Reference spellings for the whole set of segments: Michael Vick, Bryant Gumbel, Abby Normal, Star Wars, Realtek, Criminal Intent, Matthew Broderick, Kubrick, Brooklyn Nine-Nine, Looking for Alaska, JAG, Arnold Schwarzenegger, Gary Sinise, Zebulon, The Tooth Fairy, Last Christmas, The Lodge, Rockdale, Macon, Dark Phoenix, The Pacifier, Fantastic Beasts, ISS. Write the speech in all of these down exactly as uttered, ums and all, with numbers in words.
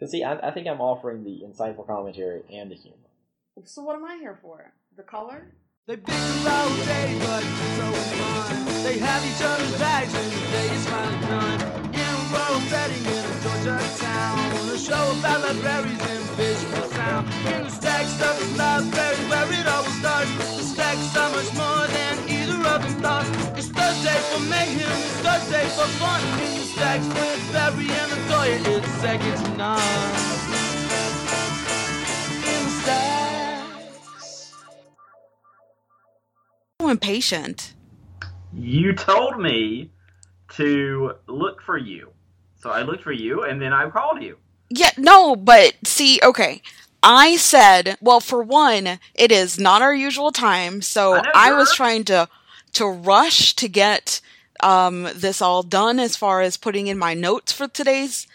Because, see, I, I think I'm offering the insightful commentary and the humor. So what am I here for? The color? They big about day, but so fun. They have each other's bags, and today is finally done. In a row setting in a Georgia town. A show about libraries and visual sound. In the stacks of the library where it all starts. The stacks are much more than either of them thought. It's Thursday for mayhem, it's Thursday for fun. In the stacks with Barry and Latoya, it's second to none. Impatient. You told me to look for you. So I looked for you and then I called you. Yeah, no, but see, okay. I said, well, for one, it is not our usual time, so I, know, I was trying to to rush to get um this all done as far as putting in my notes for today's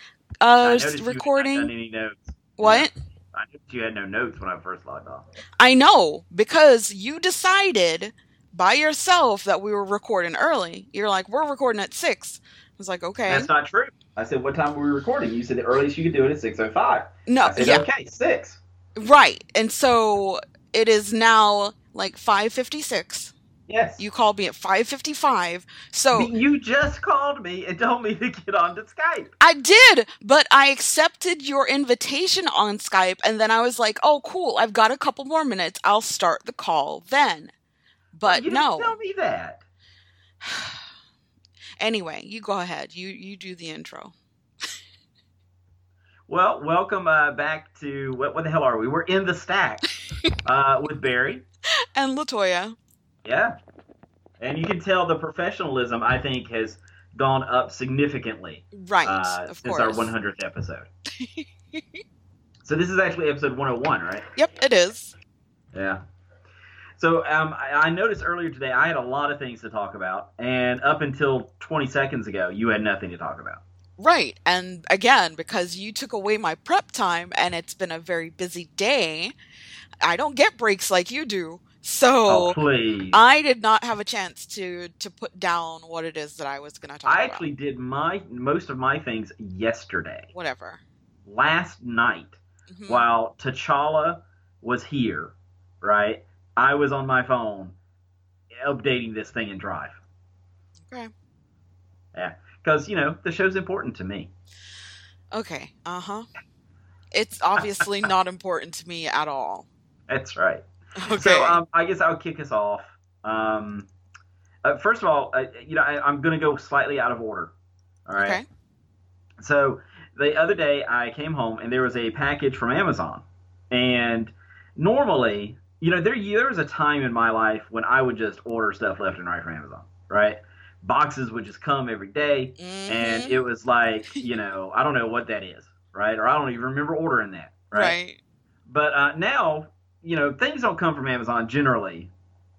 uh recording. You had not done any notes. What? I knew you had no notes when I first logged off. I know, because you decided by yourself that we were recording early. You're like, we're recording at six. I was like, okay. That's not true. I said, what time were we recording? You said the earliest you could do it is six oh five. No, I said, yeah. Okay, six. Right. And so it is now like five fifty-six. Yes. You called me at five fifty-five. So you just called me and told me to get onto Skype. I did, but I accepted your invitation on Skype, and then I was like, oh, cool. I've got a couple more minutes. I'll start the call then. But you no. You didn't tell me that. Anyway, you go ahead. You you do the intro. Well, welcome uh, back to, what, what the hell are we? We're in the stack uh, with Barry. And Latoya. Yeah. And you can tell the professionalism, I think, has gone up significantly. Right, uh, of since course. Since our one hundredth episode. So this is actually episode one oh one, right? Yep, it is. Yeah. So um, I, I noticed earlier today I had a lot of things to talk about, and up until twenty seconds ago, you had nothing to talk about. Right, and again, because you took away my prep time, and it's been a very busy day, I don't get breaks like you do. So oh, I did not have a chance to, to put down what it is that I was going to talk about. I actually about. did my most of my things yesterday. Whatever. Last night, mm-hmm. while T'Challa was here, right, I was on my phone updating this thing in Drive. Okay. Yeah, because, you know, the show's important to me. Okay, uh-huh. It's obviously not important to me at all. That's right. Okay. So um, I guess I'll kick us off. Um, uh, first of all, uh, you know, I, I'm going to go slightly out of order. All right. Okay. So the other day I came home and there was a package from Amazon. And normally, you know, there there was a time in my life when I would just order stuff left and right from Amazon. Right. Boxes would just come every day, mm-hmm. and it was like, you know, I don't know what that is, right? Or I don't even remember ordering that, right? Right. But uh, now. You know, things don't come from Amazon generally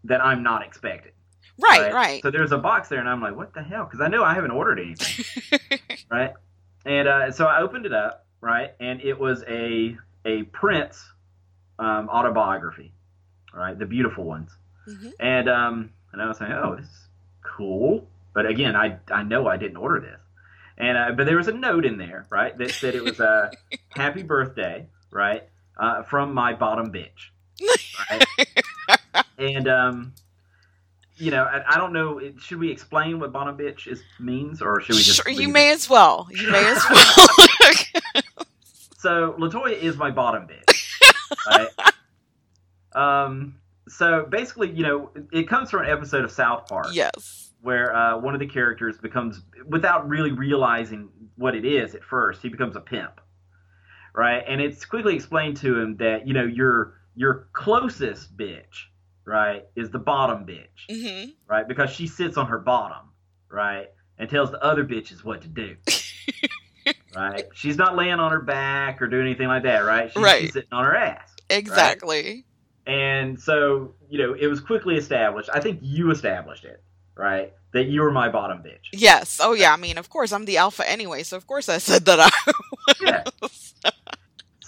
that I'm not expecting. Right, right, right. So there's a box there, and I'm like, what the hell? Because I know I haven't ordered anything, right? And uh, so I opened it up, right, and it was a a Prince um, autobiography, right, the beautiful ones. Mm-hmm. And um, and I was like, oh, this is cool. But again, I I know I didn't order this. And uh, but there was a note in there, right, that said it was a uh, happy birthday, right, uh, from my bottom bitch. Right? And um, you know, I, I don't know. Should we explain what bottom bitch is means, or should we just? Sure, you may it? as well. You may as well. So Latoya is my bottom bitch. Right? Um. So basically, you know, it comes from an episode of South Park. Yes. Where uh, one of the characters becomes, without really realizing what it is at first, he becomes a pimp. Right, and it's quickly explained to him that you know you're. Your closest bitch, right, is the bottom bitch, mm-hmm. right? Because she sits on her bottom, right, and tells the other bitches what to do, right? She's not laying on her back or doing anything like that, right? She's right. sitting on her ass. Exactly. Right? And so, you know, it was quickly established. I think you established it, right, that you were my bottom bitch. Yes. Oh, yeah. I mean, of course, I'm the alpha anyway, so of course I said that I was. Yeah.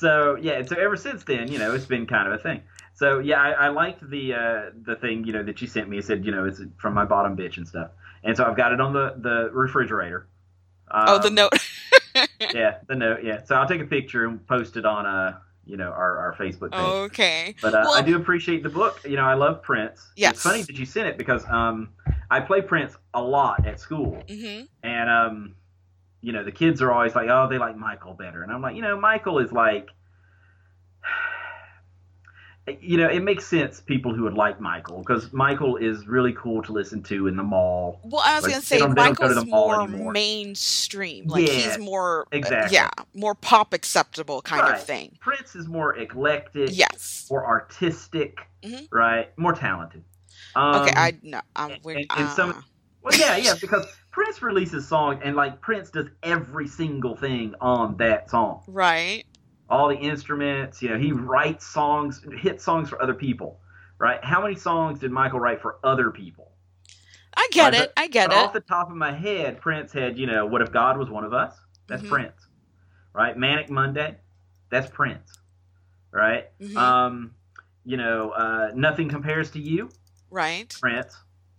So, yeah, so ever since then, you know, it's been kind of a thing. So, yeah, I, I liked the uh, the thing, you know, that you sent me. It said, you know, it's from my bottom bitch and stuff. And so I've got it on the, the refrigerator. Um, oh, the note. Yeah, the note. Yeah, so I'll take a picture and post it on a. Uh, you know, our, our Facebook page. Okay. But uh, well, I do appreciate the book. You know, I love Prince. Yes. It's funny that you sent it because um, I play Prince a lot at school. Mm-hmm. And, um, you know, the kids are always like, oh, they like Michael better. And I'm like, you know, Michael is like, you know, it makes sense people who would like Michael because Michael is really cool to listen to in the mall. Well, I was like, going to say, Michael's go to more anymore. mainstream. Like, yeah, he's more, exactly. uh, yeah, more pop acceptable kind right. of thing. Prince is more eclectic. Yes. More artistic, mm-hmm. right? More talented. Um, okay, I know. I'm weird. And, and uh... some, well, yeah, yeah, because Prince releases songs and, like, Prince does every single thing on that song. Right. All the instruments, you know, he writes songs, hit songs for other people, right? How many songs did Michael write for other people? I get right, it. But, I get but it. Off the top of my head, Prince had, you know, What If God Was One of Us? That's mm-hmm. Prince, right? Manic Monday, that's Prince, right? Mm-hmm. Um, you know, uh, Nothing Compares to You, right? Prince,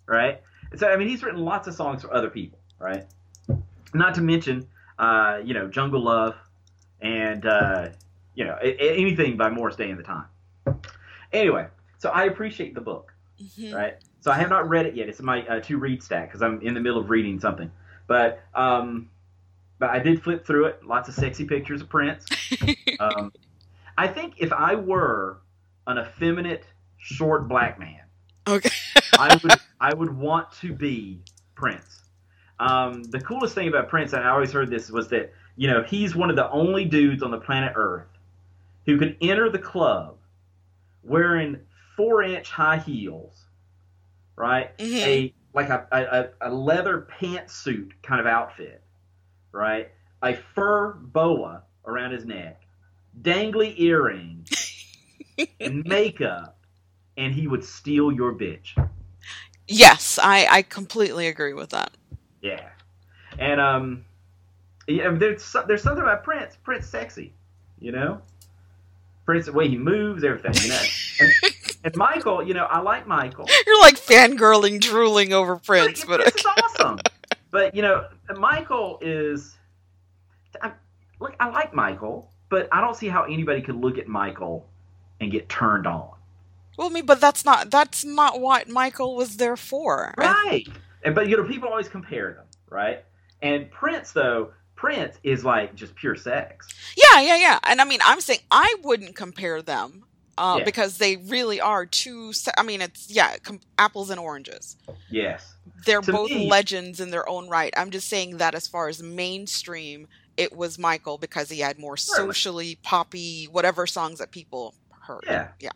right? So, I mean, he's written lots of songs for other people, right? Not to mention, uh, you know, Jungle Love. And, uh, you know, anything by Morris Day and the Time. Anyway, so I appreciate the book, mm-hmm. right? So I have not read it yet. It's in my uh, to-read stack because I'm in the middle of reading something. But um, but I did flip through it. Lots of sexy pictures of Prince. um, I think if I were an effeminate, short black man, okay. I would I would want to be Prince. Um, the coolest thing about Prince, and I always heard this, was that, you know, he's one of the only dudes on the planet Earth who could enter the club wearing four-inch high heels, right? Mm-hmm. A like a, a, a leather pantsuit kind of outfit, right? A fur boa around his neck, dangly earrings, and makeup, and he would steal your bitch. Yes, I, I completely agree with that. Yeah. And, um... Yeah, there's there's something about Prince. Prince sexy, you know. Prince, the way he moves, everything. You know? and, and Michael, you know, I like Michael. You're like fangirling, drooling over Prince, like, but Prince okay. is awesome. But you know, Michael is. I, look, I like Michael, but I don't see how anybody could look at Michael and get turned on. Well, I mean, but that's not that's not what Michael was there for, right? And but you know, people always compare them, right? And Prince, though. Prince is like just pure sex. Yeah, yeah, yeah. And I mean, I'm saying I wouldn't compare them uh, yeah. because they really are two. Se- I mean, it's yeah, com- apples and oranges. Yes, they're to both me, legends in their own right. I'm just saying that as far as mainstream, it was Michael because he had more certainly. socially poppy whatever songs that people heard. Yeah, yeah,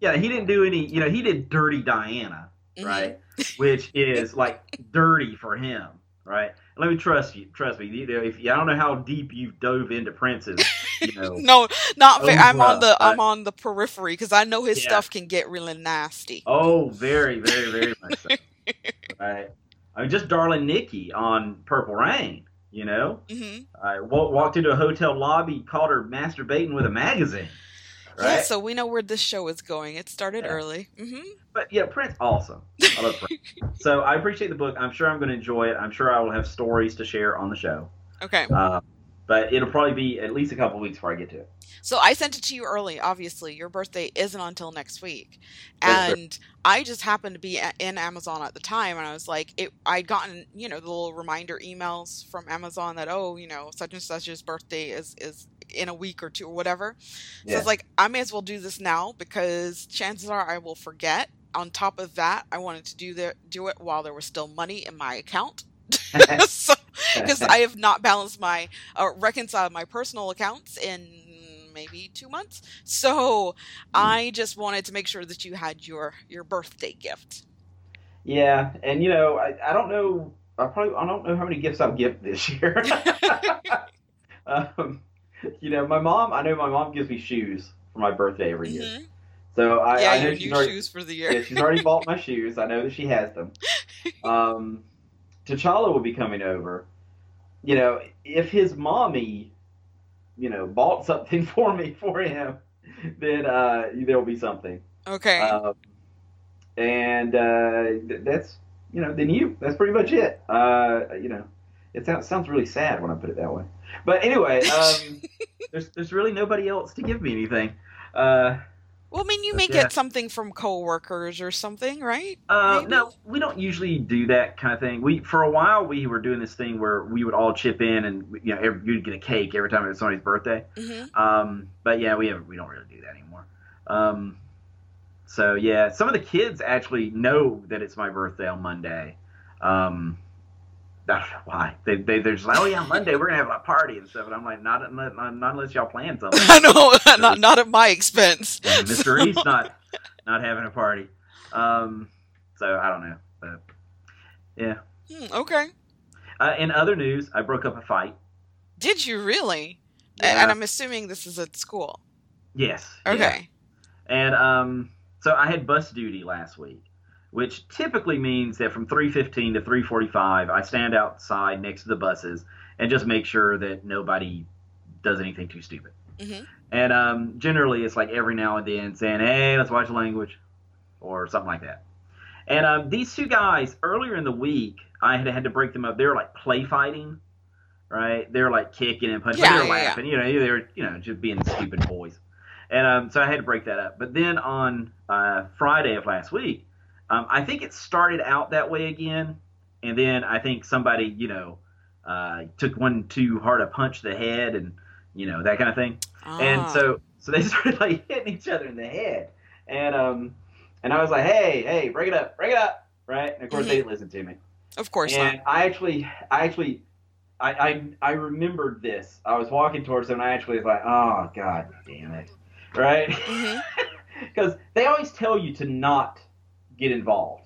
yeah. He didn't do any. You know, he did Dirty Diana, mm-hmm. right? Which is like dirty for him, right? Let me trust you. Trust me. You know, if you, I don't know how deep you dove into Prince's. You know, no, not fair. I'm on the I'm on the periphery because I know his yeah. stuff can get really nasty. Oh, very, very, very much so. Right. I mean, just Darling Nikki on Purple Rain. You know, mm-hmm. I walked into a hotel lobby, caught her masturbating with a magazine. Right? Yeah, so we know where this show is going. It started yeah. early. Mm-hmm. But, yeah, Prince, awesome. I love Prince. So I appreciate the book. I'm sure I'm going to enjoy it. I'm sure I will have stories to share on the show. Okay. Uh, but it'll probably be at least a couple weeks before I get to it. So I sent it to you early, obviously. Your birthday isn't until next week. And sure. I just happened to be at, in Amazon at the time, and I was like, it, I'd gotten, you know, the little reminder emails from Amazon that, oh, you know, such and such's birthday is is in a week or two or whatever. Yeah. So I was like, I may as well do this now because chances are I will forget. On top of that, I wanted to do the, do it while there was still money in my account. So, because I have not balanced my, uh, reconciled my personal accounts in maybe two months. So mm. I just wanted to make sure that you had your, your birthday gift. Yeah. And you know, I, I don't know, I probably, I don't know how many gifts I'll give this year. um, you know, my mom, I know my mom gives me shoes for my birthday every year. Mm-hmm. So I, yeah, I know she's already, shoes for the year. Yeah, she's already bought my shoes. I know that she has them. Um, T'Challa will be coming over. You know, if his mommy, you know, bought something for me for him, then uh, there'll be something. Okay. Um, and uh, that's, you know, then you. That's pretty much it. Uh, you know, it sounds really sad when I put it that way. But anyway, um, there's there's really nobody else to give me anything. Uh, well, I mean, you may yeah. get something from coworkers or something, right? Uh, Maybe? No, we don't usually do that kind of thing. We for a while we were doing this thing where we would all chip in, and you know, every, you'd get a cake every time it was somebody's birthday. Mm-hmm. Um, but yeah, we have, we don't really do that anymore. Um, so yeah, some of the kids actually know that it's my birthday on Monday. Um, I don't know why. They, they, they're just like, oh, yeah, Monday, we're going to have a party and stuff. And I'm like, not not, not unless y'all plan something. I know, not, not at my expense. Yeah, Mister So. East not not having a party. Um, so, I don't know. But, yeah. Hmm, okay. Uh, in other news, I broke up a fight. Did you really? Yeah. And I'm assuming this is at school. Yes. Okay. Yeah. And um, so I had bus duty last week, which typically means that from three fifteen to three forty-five, I stand outside next to the buses and just make sure that nobody does anything too stupid. Mm-hmm. And um, generally, it's like every now and then saying, hey, let's watch language or something like that. And um, these two guys, earlier in the week, I had had to break them up. They were like play fighting, right? They were like kicking and punching. Yeah, they were yeah, laughing. Yeah. You know, they were you know, just being stupid boys. And um, so I had to break that up. But then on uh, Friday of last week, Um, I think it started out that way again, and then I think somebody, you know, uh, took one too hard a punch to the head, and you know that kind of thing. Ah. And so, so they started like hitting each other in the head, and um, and I was like, hey, hey, break it up, break it up, right? And of course, mm-hmm. they didn't listen to me. Of course and not. And I actually, I actually, I, I, I remembered this. I was walking towards them, and I actually was like, oh god, damn it, right? Because mm-hmm. they always tell you to not get involved,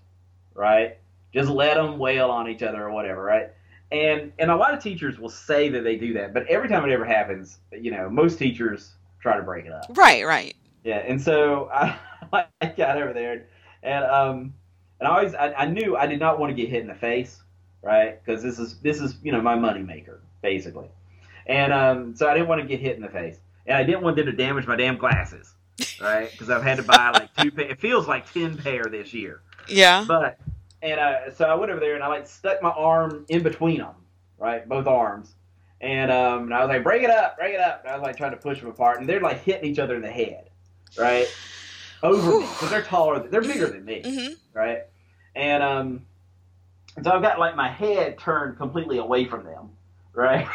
right? Just let them wail on each other or whatever, right? And and a lot of teachers will say that they do that, but every time it ever happens, you know, most teachers try to break it up. Right, right. Yeah, and so I, I got over there, and um, and I always I, I knew I did not want to get hit in the face, right? Because this is this is you know my moneymaker basically, and um, so I didn't want to get hit in the face, and I didn't want them to damage my damn glasses. Right, because I've had to buy like two pair. It feels like ten pair this year. Yeah. But and uh, so I went over there and I like stuck my arm in between them, right, both arms, and um, and I was like, break it up, break it up. And I was like trying to push them apart, and they're like hitting each other in the head, right, over Ooh. me, because they're taller, they're bigger than me, mm-hmm. right, and um, and so I've got like my head turned completely away from them, right,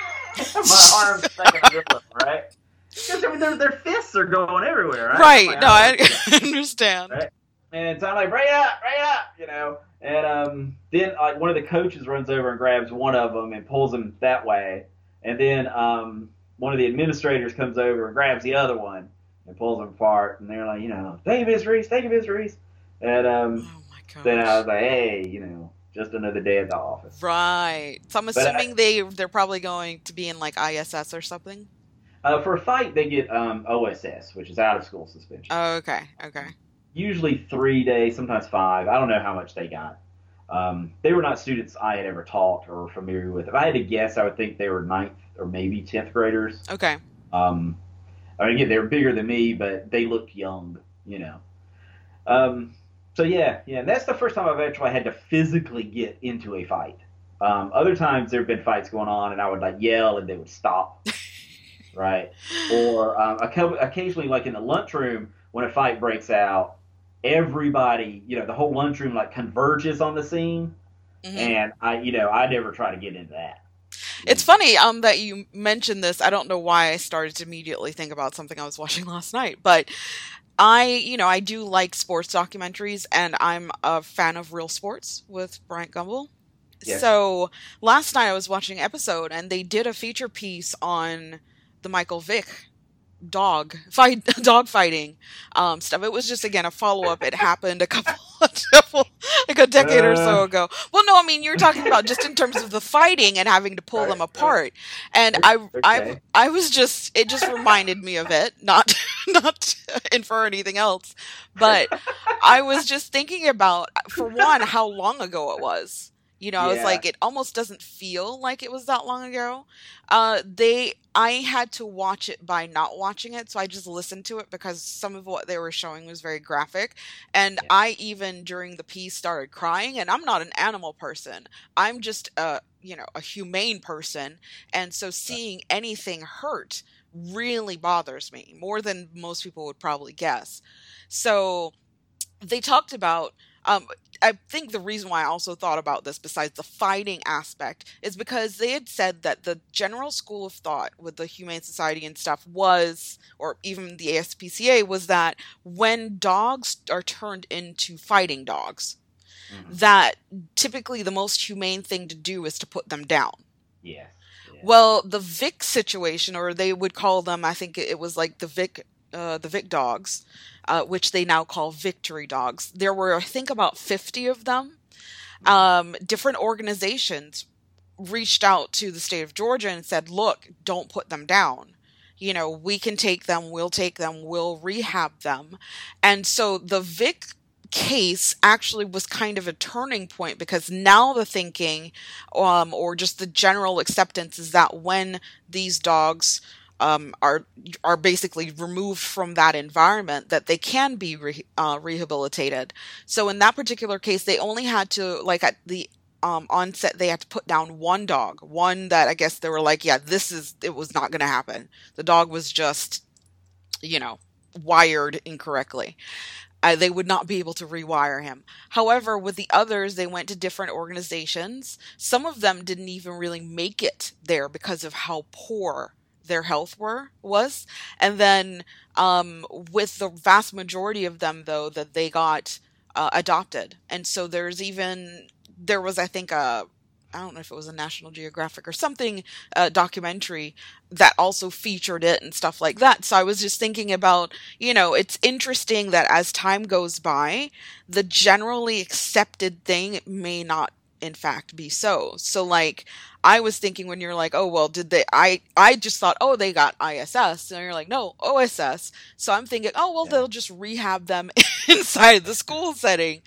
my arm stuck in the middle of them, right. Because their, their fists are going everywhere, right? Right. Like, no, I, I understand. Right? And so I'm like, right up, right up, you know. And um, then like one of the coaches runs over and grabs one of them and pulls him that way. And then um, one of the administrators comes over and grabs the other one and pulls him apart. And they're like, you know, thank you, Miss Reese, thank you, Miss Reese. And um, oh my gosh. Then I was like, hey, you know, just another day at the office. Right. So I'm assuming I, they they're probably going to be in like I S S or something. Uh, for a fight, they get um, O S S, which is out-of-school suspension. Oh, okay, okay. Usually three days, sometimes five. I don't know how much they got. Um, they were not students I had ever taught or familiar with. If I had to guess, I would think they were ninth or maybe tenth graders. Okay. Um, I mean, again, they were bigger than me, but they looked young, you know. Um, so, yeah, yeah. And that's the first time I've actually had to physically get into a fight. Um, other times there have been fights going on, and I would, like, yell, and they would stop. Right, or um, occasionally, like in the lunchroom, when a fight breaks out, everybody, you know, the whole lunchroom like converges on the scene, mm-hmm. and I, you know, I never try to get into that. It's funny um, that you mentioned this. I don't know why I started to immediately think about something I was watching last night, but I, you know, I do like sports documentaries, and I'm a fan of Real Sports with Bryant Gumbel. Yes. So last night I was watching an episode, and they did a feature piece on the Michael Vick dog fight, dog fighting um, stuff. It was just, again, a follow-up. It happened a couple, like a decade uh. or so ago. Well, no, I mean, you're talking about just in terms of the fighting and having to pull right, them apart. Right. And I, okay. I, I was just, it just reminded me of it, not, not to infer anything else, but I was just thinking about, for one, how long ago it was. You know, yeah. I was like, it almost doesn't feel like it was that long ago. Uh, they, I had to watch it by not watching it. So I just listened to it because some of what they were showing was very graphic. And yeah. I even during the piece started crying. And I'm not an animal person. I'm just a you know, a humane person. And so seeing anything hurt really bothers me more than most people would probably guess. So they talked about, um, I think the reason why I also thought about this, besides the fighting aspect, is because they had said that the general school of thought with the Humane Society and stuff was, or even the A S P C A, was that when dogs are turned into fighting dogs, mm-hmm. that typically the most humane thing to do is to put them down. Yeah. yeah. Well, the Vic situation, or they would call them, I think it was like the Vic, uh, the Vic dogs, uh, which they now call victory dogs. There were, I think, about fifty of them. Um, different organizations reached out to the state of Georgia and said, look, don't put them down. You know, we can take them, we'll take them, we'll rehab them. And so the Vic case actually was kind of a turning point, because now the thinking, um, or just the general acceptance, is that when these dogs um, are are basically removed from that environment, that they can be re- uh, rehabilitated. So in that particular case, they only had to, like at the um, onset, they had to put down one dog, one that I guess they were like, yeah, this is, it was not going to happen. The dog was just, you know, wired incorrectly. Uh, they would not be able to rewire him. However, with the others, they went to different organizations. Some of them didn't even really make it there because of how poor their health were was. And then um, with the vast majority of them, though, that they got uh, adopted. And so there's even, there was, I think, a, I don't know if it was a National Geographic or something uh, documentary that also featured it and stuff like that. So I was just thinking about, you know, it's interesting that as time goes by, the generally accepted thing may not in fact be so. So like I was thinking when you're like, oh, well, did they, I, I just thought, oh, they got I S S. And you're like, no, O S S. So I'm thinking, oh, well, yeah. they'll just rehab them inside the school setting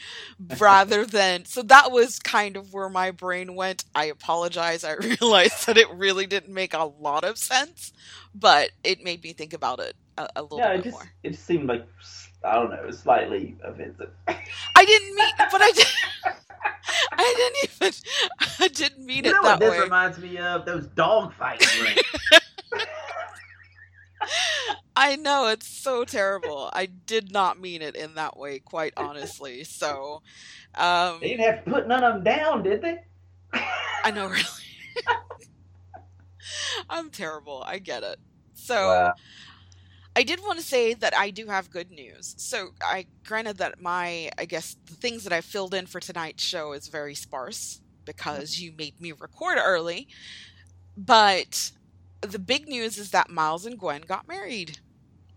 rather than, so that was kind of where my brain went. I apologize. I realized that it really didn't make a lot of sense, but it made me think about it a, a little yeah, bit it just, more. It just seemed like, I don't know, slightly offensive. I didn't mean, but I did. I didn't even, I didn't mean you know it that way. You know what this reminds me of? Those dog fights. I know, it's so terrible. I did not mean it in that way, quite honestly. So, um, they didn't have to put none of them down, did they? I know, really. I'm terrible. I get it. So, wow. I did want to say that I do have good news. So I granted that my, I guess, the things that I filled in for tonight's show is very sparse because you made me record early. But the big news is that Miles and Gwen got married.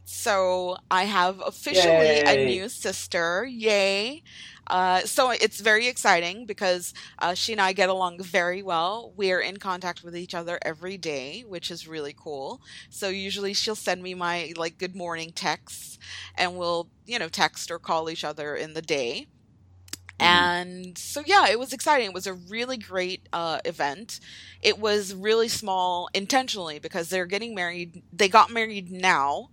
So I have officially Yay. a new sister. Yay. Uh, so it's very exciting because uh, she and I get along very well. We're in contact with each other every day, which is really cool. So usually she'll send me my like good morning texts and we'll, you know, text or call each other in the day. Mm-hmm. And so, yeah, it was exciting. It was a really great uh, event. It was really small intentionally because they're getting married. They got married now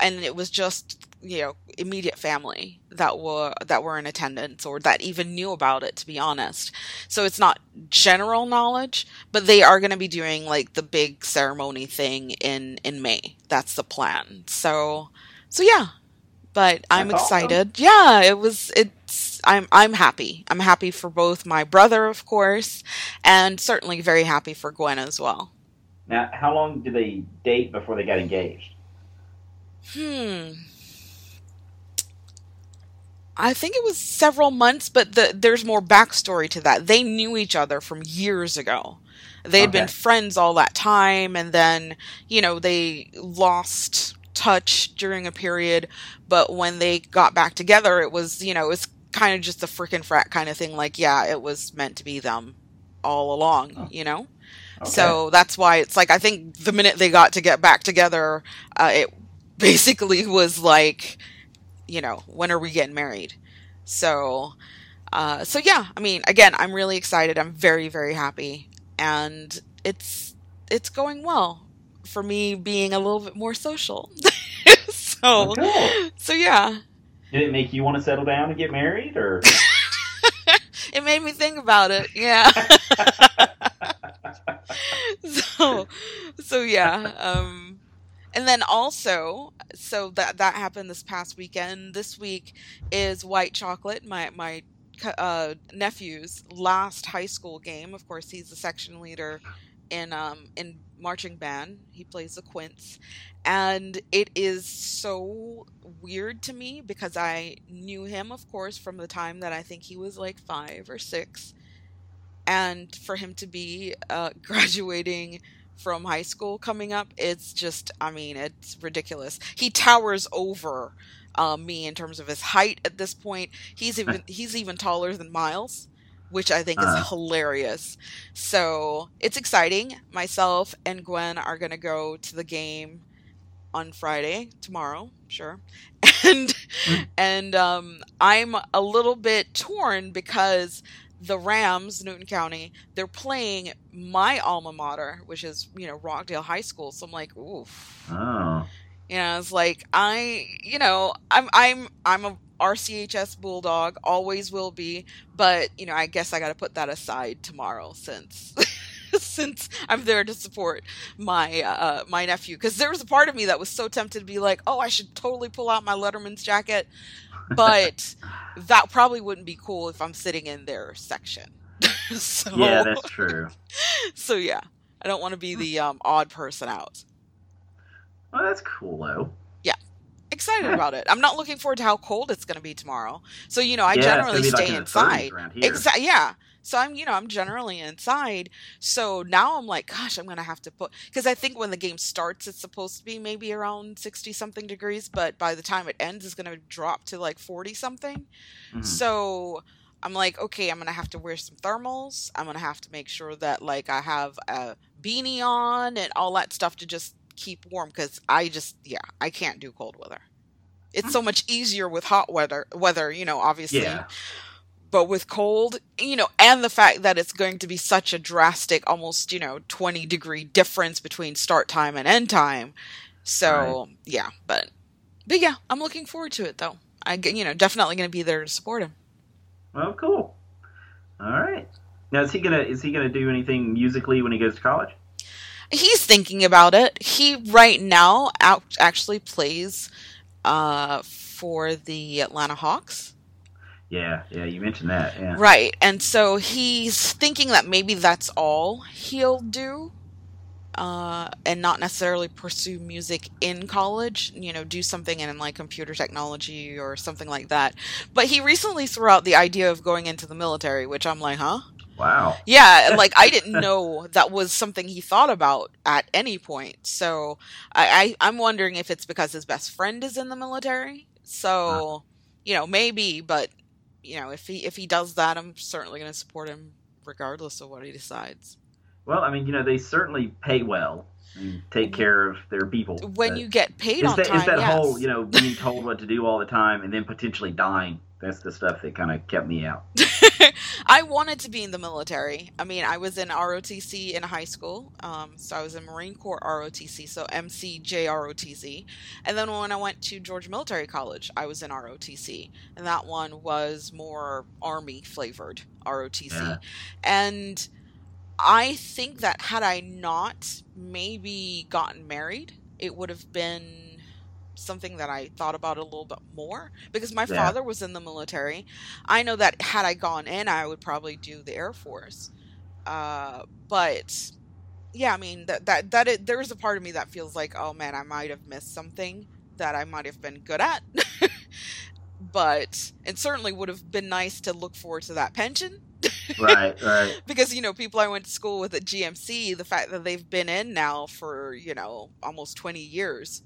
and it was just, you know, immediate family that were that were in attendance or that even knew about it, to be honest. So it's not general knowledge, but they are going to be doing like the big ceremony thing in in May. That's the plan. So so yeah, but That's I'm excited. Awesome. Yeah, it was it's I'm I'm happy. I'm happy for both my brother, of course, and certainly very happy for Gwen as well. Now, how long did they date before they got engaged? Hmm. I think it was several months, but the, there's more backstory to that. They knew each other from years ago. They had okay. been friends all that time, and then, you know, they lost touch during a period, but when they got back together, it was, you know, it was kind of just the frickin' frat kind of thing. Like, yeah, it was meant to be them all along, oh. you know? Okay. So that's why it's like, I think the minute they got to get back together, uh, it basically was like, you know, when are we getting married? So, uh, so yeah, I mean, again, I'm really excited. I'm very, very happy. And it's, it's going well for me being a little bit more social. so, okay. so yeah. Did it make you want to settle down and get married or? It made me think about it. Yeah. so, so yeah. Um, and then also, so that that happened this past weekend. This week is White Chocolate, my my uh, nephew's last high school game. Of course, he's the section leader in um in marching band. He plays the quince, and it is so weird to me because I knew him, of course, from the time that I think he was like five or six. And for him to be uh, graduating from high school coming up, it's just, I mean, it's ridiculous. He towers over uh, me in terms of his height at this point. He's even he's even taller than Miles, which I think uh. is hilarious. So it's exciting. Myself and Gwen are going to go to the game on Friday, tomorrow, sure. And, and um, I'm a little bit torn because the Rams, Newton County, they're playing my alma mater, which is, you know, Rockdale High School. So I'm like, oof. Oh. You know, it's like, I, you know, I'm, I'm, I'm a R C H S Bulldog, always will be. But, you know, I guess I got to put that aside tomorrow since, since I'm there to support my, uh, my nephew. Cause there was a part of me that was so tempted to be like, oh, I should totally pull out my Letterman's jacket. But that probably wouldn't be cool if I'm sitting in their section. so, yeah, that's true. So, yeah, I don't want to be the um, odd person out. Oh, that's cool, though. Yeah. Excited yeah. about it. I'm not looking forward to how cold it's going to be tomorrow. So, you know, I yeah, generally it's gonna be stay like inside. In the thirties around here. Exa- yeah. So I'm, you know, I'm generally inside. So now I'm like, gosh, I'm going to have to put, because I think when the game starts, it's supposed to be maybe around sixty something degrees, but by the time it ends, it's going to drop to like forty something. Mm-hmm. So I'm like, okay, I'm going to have to wear some thermals. I'm going to have to make sure that like I have a beanie on and all that stuff to just keep warm. Cause I just, yeah, I can't do cold weather. It's so much easier with hot weather, weather, you know, obviously. Yeah. But with cold, you know, and the fact that it's going to be such a drastic, almost, you know, twenty degree difference between start time and end time. So, right. yeah, but, but yeah, I'm looking forward to it though. I, you know, definitely going to be there to support him. Well, cool. All right. Now, is he going to, is he going to do anything musically when he goes to college? He's thinking about it. He right now out, actually plays uh, for the Atlanta Hawks. Yeah, yeah, you mentioned that. Yeah. Right, and so he's thinking that maybe that's all he'll do, uh, and not necessarily pursue music in college. You know, do something in like computer technology or something like that. But he recently threw out the idea of going into the military, which I'm like, huh? Wow. Yeah, like I didn't know that was something he thought about at any point. So I, I I'm wondering if it's because his best friend is in the military. So huh. you know, maybe, but. You know, if he if he does that, I'm certainly going to support him regardless of what he decides. Well, I mean, you know, they certainly pay well and take care of their people. When uh, you get paid on that, time, It's that yes. whole, you know, being told what to do all the time and then potentially dying. That's the stuff that kind of kept me out. I wanted to be in the military. I mean, I was in R O T C in high school. Um, so I was in Marine Corps R O T C, so M C J R O T C. And then when I went to Georgia Military College, I was in R O T C. And that one was more Army-flavored R O T C. Yeah. And I think that had I not maybe gotten married, it would have been something that I thought about a little bit more because my yeah. father was in the military. I know that had I gone in, I would probably do the Air Force. Uh, but yeah, I mean that, that, that it, there's a part of me that feels like, oh man, I might've missed something that I might've been good at, but it certainly would have been nice to look forward to that pension. Right, right. Because, you know, people I went to school with at G M C, the fact that they've been in now for, you know, almost twenty years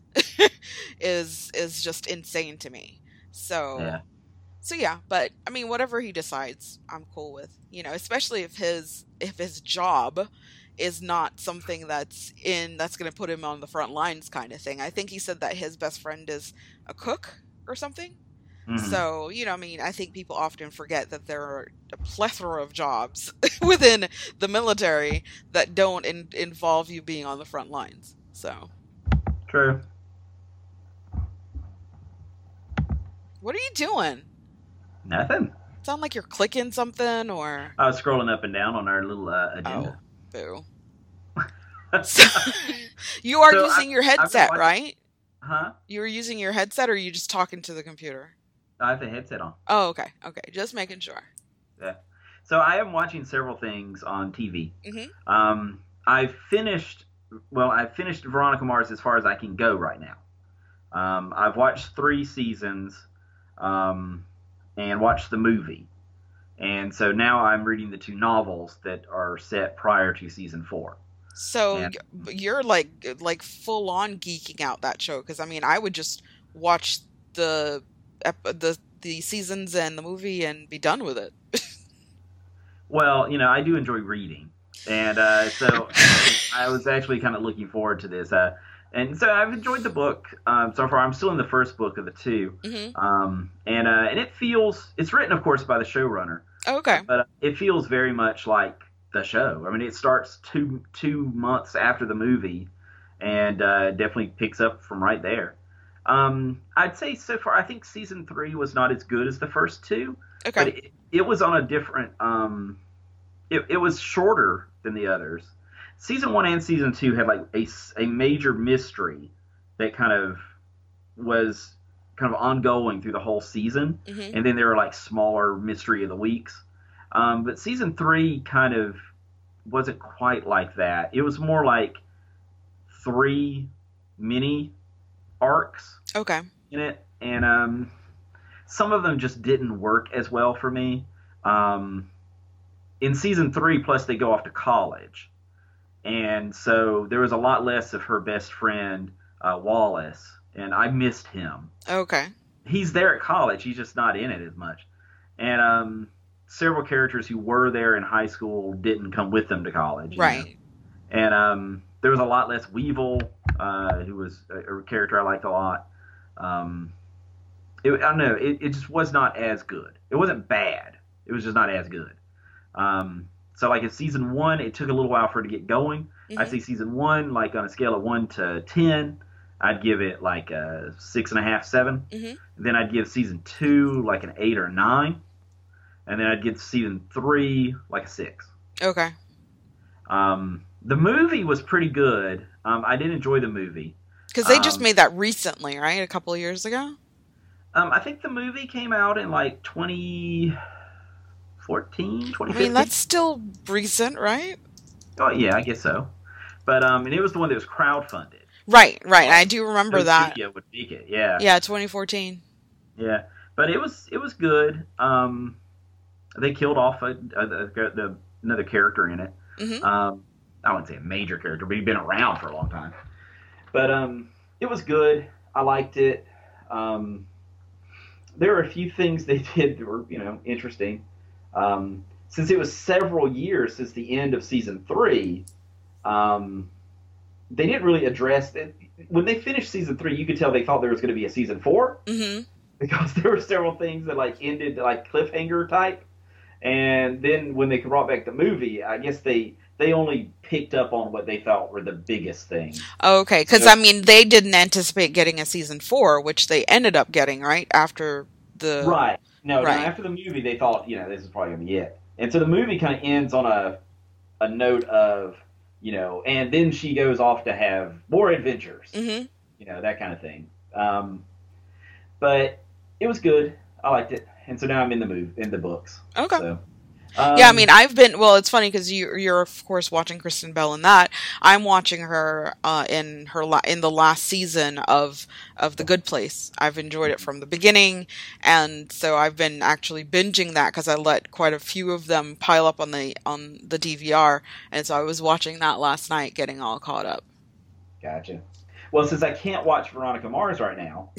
is is just insane to me. So, yeah. so yeah, but I mean, whatever he decides, I'm cool with, you know, especially if his if his job is not something that's in that's going to put him on the front lines kind of thing. I think he said that his best friend is a cook or something. Mm-hmm. So, you know, I mean, I think people often forget that there are a plethora of jobs within the military that don't in- involve you being on the front lines. So. True. What are you doing? Nothing. Sound like you're clicking something or. I was scrolling up and down on our little uh, agenda. Oh, boo. So, you are so using I, your headset, watching, right? Huh? You were using your headset, or are you just talking to the computer? I have the headset on. Oh, okay. Okay. Just making sure. Yeah. So I am watching several things on T V. Mm-hmm. Um, I've finished, well, I've finished Veronica Mars as far as I can go right now. Um, I've watched three seasons um, and watched the movie. And so now I'm reading the two novels that are set prior to season four. So and, you're like like full on geeking out that show, because I mean I would just watch the the the seasons and the movie and be done with it. Well, you know, I do enjoy reading, and uh, so I was actually kind of looking forward to this. Uh, and so I've enjoyed the book um, so far. I'm still in the first book of the two, mm-hmm. um, and uh, and it feels it's written, of course, by the showrunner. Oh, okay, but uh, it feels very much like the show. I mean, it starts two two months after the movie, and uh, definitely picks up from right there. Um, I'd say so far, I think season three was not as good as the first two. Okay, but it, it was on a different. Um, it it was shorter than the others. Season one and season two had like a a major mystery that kind of was kind of ongoing through the whole season, mm-hmm. and then there were like smaller mystery of the weeks. Um, but season three kind of wasn't quite like that. It was more like three mini arcs okay. in it. And um, some of them just didn't work as well for me. Um, in season three, plus they go off to college. And so there was a lot less of her best friend, uh, Wallace, and I missed him. Okay. He's there at college. He's just not in it as much. And... um. Several characters who were there in high school didn't come with them to college. Right. Know? And um, there was a lot less Weevil, uh, who was a, a character I liked a lot. Um, it, I don't know. It, it just was not as good. It wasn't bad. It was just not as good. Um, so, like, in season one, it took a little while for it to get going. Mm-hmm. I see season one, like, on a scale of one to ten, I'd give it, like, a six and a half, seven. Mm-hmm. Then I'd give season two, like, an eight or a nine. And then I'd get season three, like a six. Okay. Um, the movie was pretty good. Um, I did enjoy the movie. Because they um, just made that recently, right? A couple of years ago? Um, I think the movie came out in like twenty fourteen, twenty fifteen. I mean, that's still recent, right? Oh, yeah, I guess so. But um, and it was the one that was crowdfunded. Right, right. I do remember that. Yeah, would make it, yeah. Yeah, twenty fourteen. Yeah, but it was it was good. Um... They killed off a, a, a, a, another character in it. Mm-hmm. Um, I wouldn't say a major character, but he'd been around for a long time. But um, it was good. I liked it. Um, there were a few things they did that were, you know, interesting. Um, since it was several years since the end of season three, um, they didn't really address it. When they finished season three, you could tell they thought there was going to be a season four. Mm-hmm. Because there were several things that, like, ended, like, cliffhanger type. And then when they brought back the movie, I guess they they only picked up on what they thought were the biggest things. Okay, because, so, I mean, they didn't anticipate getting a season four, which they ended up getting, right, after the... Right. No, right. After the movie, they thought, you know, this is probably going to be it. And so the movie kind of ends on a a note of, you know, and then she goes off to have more adventures. Mm-hmm. You know, that kind of thing. Um, but it was good. I liked it. And so now I'm in the move in the books. Okay. So, um, yeah, I mean, I've been. Well, it's funny because you, you're of course watching Kristen Bell in that. I'm watching her uh, in her la- in the last season of of The Good Place. I've enjoyed it from the beginning, and so I've been actually binging that because I let quite a few of them pile up on the on the D V R, and so I was watching that last night, getting all caught up. Gotcha. Well, since I can't watch Veronica Mars right now,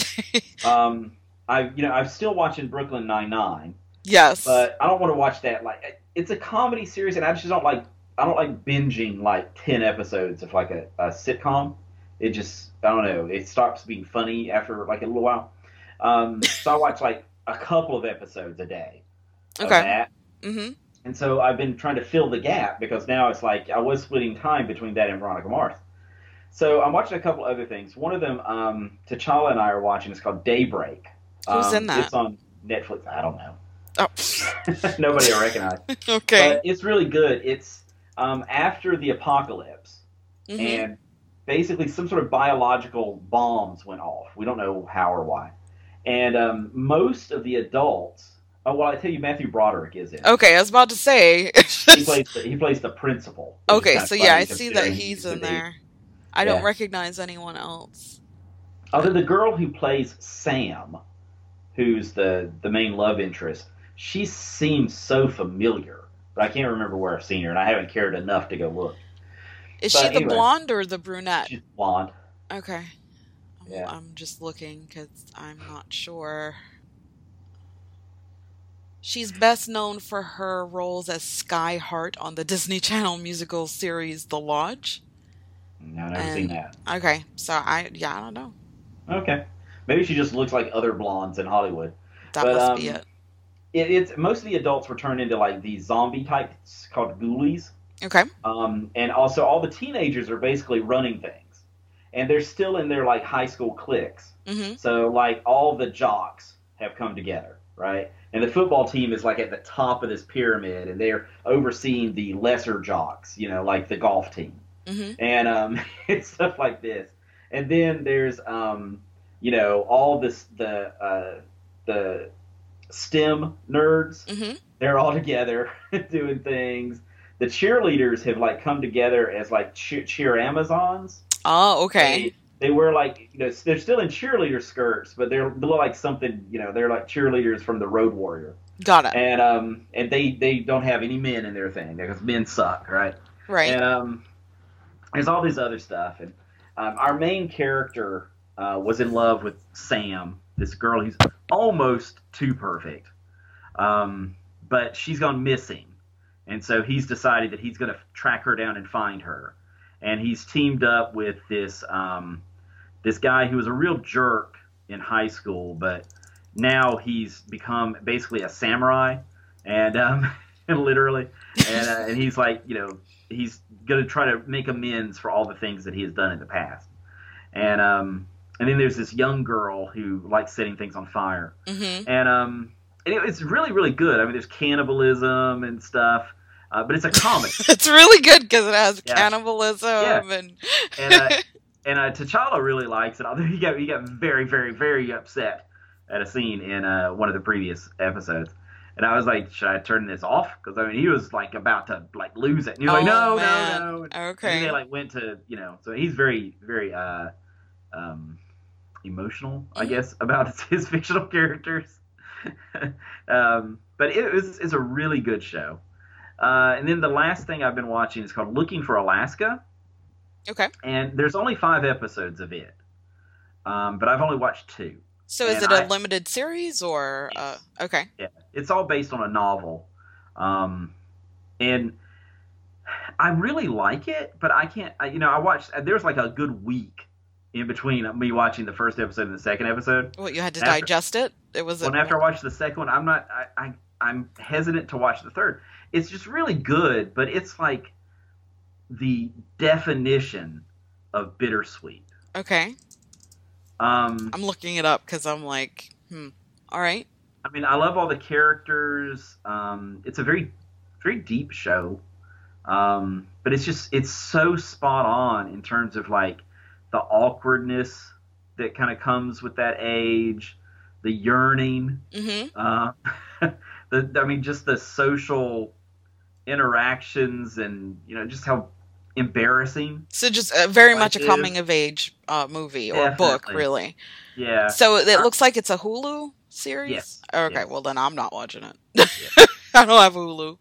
um. I you know I'm still watching Brooklyn Nine-Nine. Yes, but I don't want to watch that. Like, it's a comedy series, and I just don't like I don't like binging like ten episodes of like a, a sitcom. It just I don't know. It stops being funny after like a little while. Um, so I watch like a couple of episodes a day. Of okay. That. Mm-hmm. And so I've been trying to fill the gap because now it's like I was splitting time between that and Veronica Mars. So I'm watching a couple other things. One of them, um, T'Challa and I are watching. It's called Daybreak. Who's um, in that? It's on Netflix. I don't know. Oh. Nobody will recognize. Okay. But it's really good. It's um, after the apocalypse. Mm-hmm. And basically some sort of biological bombs went off. We don't know how or why. And um, most of the adults... Oh, well, I tell you, Matthew Broderick is in it. Okay, I was about to say. he, plays the, he plays the principal. Okay, so yeah, I see that he's in there. I don't yeah. recognize anyone else. Other the girl who plays Sam, who's the, the main love interest, she seems so familiar, but I can't remember where I've seen her, and I haven't cared enough to go look. Is but she the anyway, blonde or the brunette? She's blonde. Okay. Yeah. I'm just looking because I'm not sure. She's best known for her roles as Sky Hart on the Disney Channel musical series The Lodge. No, I've never and, seen that. Okay, so I yeah, I don't know. Okay, maybe she just looks like other blondes in Hollywood. That but, must um, be it. it. It's most of the adults were turned into like these zombie types called ghoulies. Okay. Um, and also all the teenagers are basically running things, and they're still in their like high school cliques. Mm-hmm. So like all the jocks have come together, right? And the football team is like at the top of this pyramid, and they're overseeing the lesser jocks, you know, like the golf team. Mm-hmm. And um, it's stuff like this. And then there's, um, you know, all this the uh, the STEM nerds. Mm-hmm. They're all together doing things. The cheerleaders have like come together as like cheer, cheer Amazons. Oh, okay. They, they wear like, you know, they're still in cheerleader skirts, but they're they look like something, you know, they're like cheerleaders from the Road Warrior. Got it. And um, and they they don't have any men in their thing because men suck, right? Right. And um. There's all this other stuff, and um, our main character uh, was in love with Sam, this girl who's almost too perfect, um, but she's gone missing, and so he's decided that he's going to track her down and find her, and he's teamed up with this um, this guy who was a real jerk in high school, but now he's become basically a samurai, and um, literally, and, uh, and he's like, you know, he's going to try to make amends for all the things that he has done in the past. And um, and then there's this young girl who likes setting things on fire. Mm-hmm. And um, it, it's really, really good. I mean, there's cannibalism and stuff, uh, but it's a comedy. It's really good because it has yeah. cannibalism. Yeah. And and, uh, and uh, T'Challa really likes it. Although he got, he got very, very, very upset at a scene in uh, one of the previous episodes. And I was like, should I turn this off? Because, I mean, he was, like, about to, like, lose it. And he was oh, like, no, man. no, no. Okay. And they, like, went to, you know, so he's very, very uh, um, emotional, I guess, about his fictional characters. um, but it was, it's a really good show. Uh, and then the last thing I've been watching is called Looking for Alaska. Okay. And there's only five episodes of it. Um, but I've only watched two. So is and it a I, limited series or uh, okay? Yeah, it's all based on a novel, um, and I really like it. But I can't, I, you know, I watched. There's like a good week in between me watching the first episode and the second episode. Well, you had to after, digest it. It was. Well, a, after I watched the second one, I'm not. I, I I'm hesitant to watch the third. It's just really good, but it's like the definition of bittersweet. Okay. Um, I'm looking it up because I'm like, hmm, all right. I mean, I love all the characters. Um, it's a very, very deep show. Um, but it's just, it's so spot on in terms of like the awkwardness that kind of comes with that age, the yearning. Mm-hmm. Uh, the, I mean, just the social interactions and, you know, just how embarrassing. So just uh, very much a coming of age uh, movie or Definitely. book, really. Yeah. So it looks like it's a Hulu series? Yes. Okay, yes. Well then I'm not watching it. Yeah. I don't have Hulu.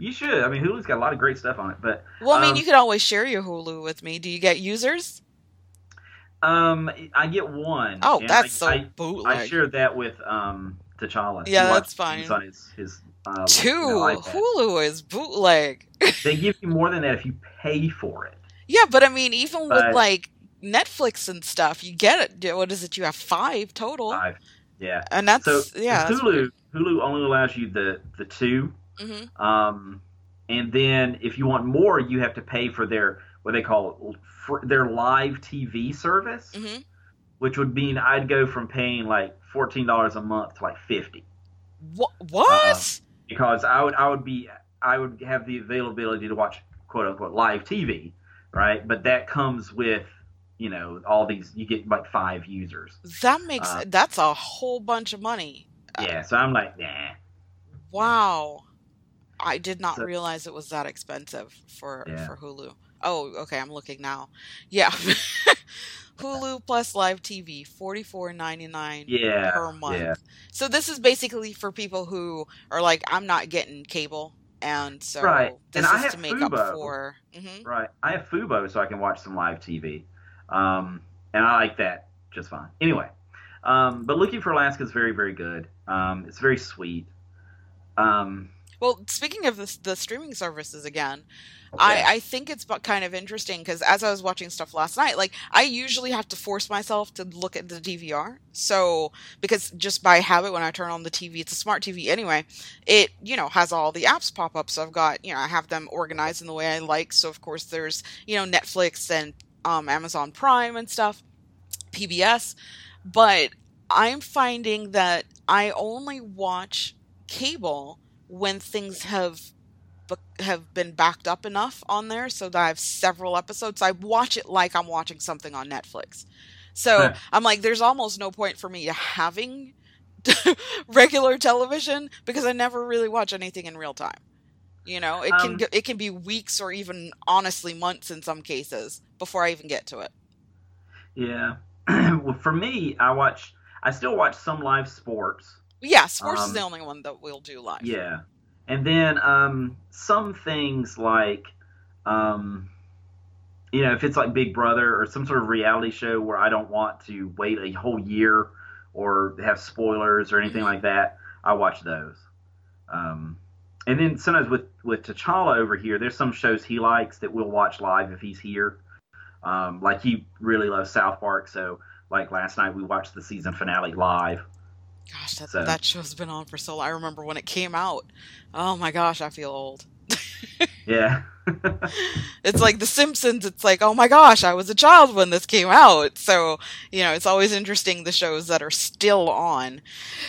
You should. I mean, Hulu's got a lot of great stuff on it, but Well, I mean, um, you could always share your Hulu with me. Do you get users? Um, I get one. Oh, that's I, so I, bootleg. I shared that with um T'Challa. Yeah, he that's fine. He's on his, his Uh, Two like, you know, Hulu is bootleg. They give you more than that if you pay for it. Yeah, but I mean, even but, with like Netflix and stuff, you get it. What is it? You have five total. Five. Yeah, and that's so, yeah. That's Hulu weird. Hulu only allows you the the two, mm-hmm. um, and then if you want more, you have to pay for their what they call for their live T V service, mm-hmm. which would mean I'd go from paying like fourteen dollars a month to like fifty. Wh- what? Um, Because I would I would be I would have the availability to watch quote unquote live T V, right? But that comes with, you know, all these, you get like five users. That makes, uh, that's a whole bunch of money. Yeah, so I'm like, nah. Wow. I did not so, realize it was that expensive for, yeah. for Hulu. Oh, okay, I'm looking now. Yeah. Hulu plus live T V, forty-four ninety-nine yeah, per month. Yeah. So this is basically for people who are like, I'm not getting cable. And so right. this and is I have to make Fubo. up for... Mm-hmm. Right. I have Fubo so I can watch some live T V. Um, and I like that just fine. Anyway, um, but Looking for Alaska is very, very good. Um, it's very sweet. Um, well, speaking of the, the streaming services again... Okay. I, I think it's kind of interesting because as I was watching stuff last night, like I usually have to force myself to look at the D V R. So because just by habit, when I turn on the T V, it's a smart T V anyway, it, you know, has all the apps pop up. So I've got, you know, I have them organized in the way I like. So of course there's, you know, Netflix and um, Amazon Prime and stuff, P B S. But I'm finding that I only watch cable when things have have been backed up enough on there so that I have several episodes. I watch it like I'm watching something on Netflix. So huh. I'm like, there's almost no point for me having regular television because I never really watch anything in real time. You know, it um, can it can be weeks or even honestly months in some cases before I even get to it. Yeah. Well, for me, I watch, I still watch some live sports. Yeah. Sports um, is the only one that we'll do live. Yeah. And then um, some things like, um, you know, if it's like Big Brother or some sort of reality show where I don't want to wait a whole year or have spoilers or anything like that, I watch those. Um, and then sometimes with, with T'Challa over here, there's some shows he likes that we'll watch live if he's here. Um, like he really loves South Park, so like last night we watched the season finale live. Gosh, that, so. that show's been on for so long. I remember when it came out. Oh my gosh, I feel old. Yeah. It's like The Simpsons. It's like, oh my gosh, I was a child when this came out. So, you know, it's always interesting, the shows that are still on.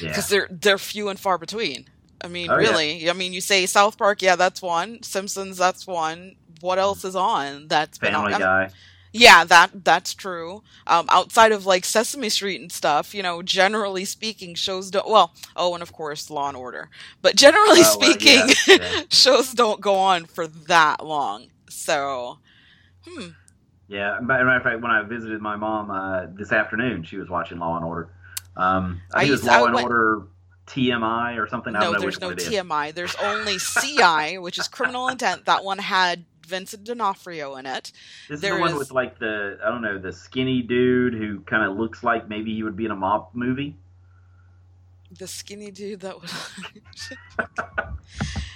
Because yeah. they're, they're few and far between. I mean, oh, really. Yeah. I mean, you say South Park, yeah, that's one. Simpsons, that's one. What else is on? That's Family been on. Guy. Yeah, that that's true. Um, outside of like Sesame Street and stuff, you know, generally speaking, shows don't. Well, oh, and of course, Law and Order. But generally oh, speaking, well, yeah, yeah. shows don't go on for that long. So, hmm. yeah. As a matter of fact, when I visited my mom uh, this afternoon, she was watching Law and Order. Um, I, I think used, it was Law I and went... Order. T M I or something. I no, don't know there's which no one it T M I. Is. There's only C I, which is Criminal Intent. That one had Vincent D'Onofrio in it. This there is the one is... with like the I don't know the skinny dude who kind of looks like maybe he would be in a mob movie. The skinny dude that would.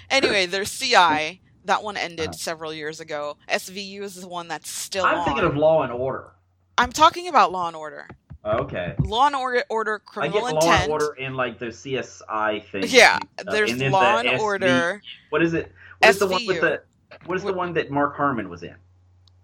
Anyway, there's C I. That one ended several years ago. S V U is the one that's still. I'm on. thinking of Law and Order. I'm talking about Law and Order. Okay. Law and Order, order Criminal Intent. I get Law and Order and like the C S I thing. Yeah, there's uh, Law and the S V, Order. What is it? What is the one with the? What is the one that Mark Harmon was in?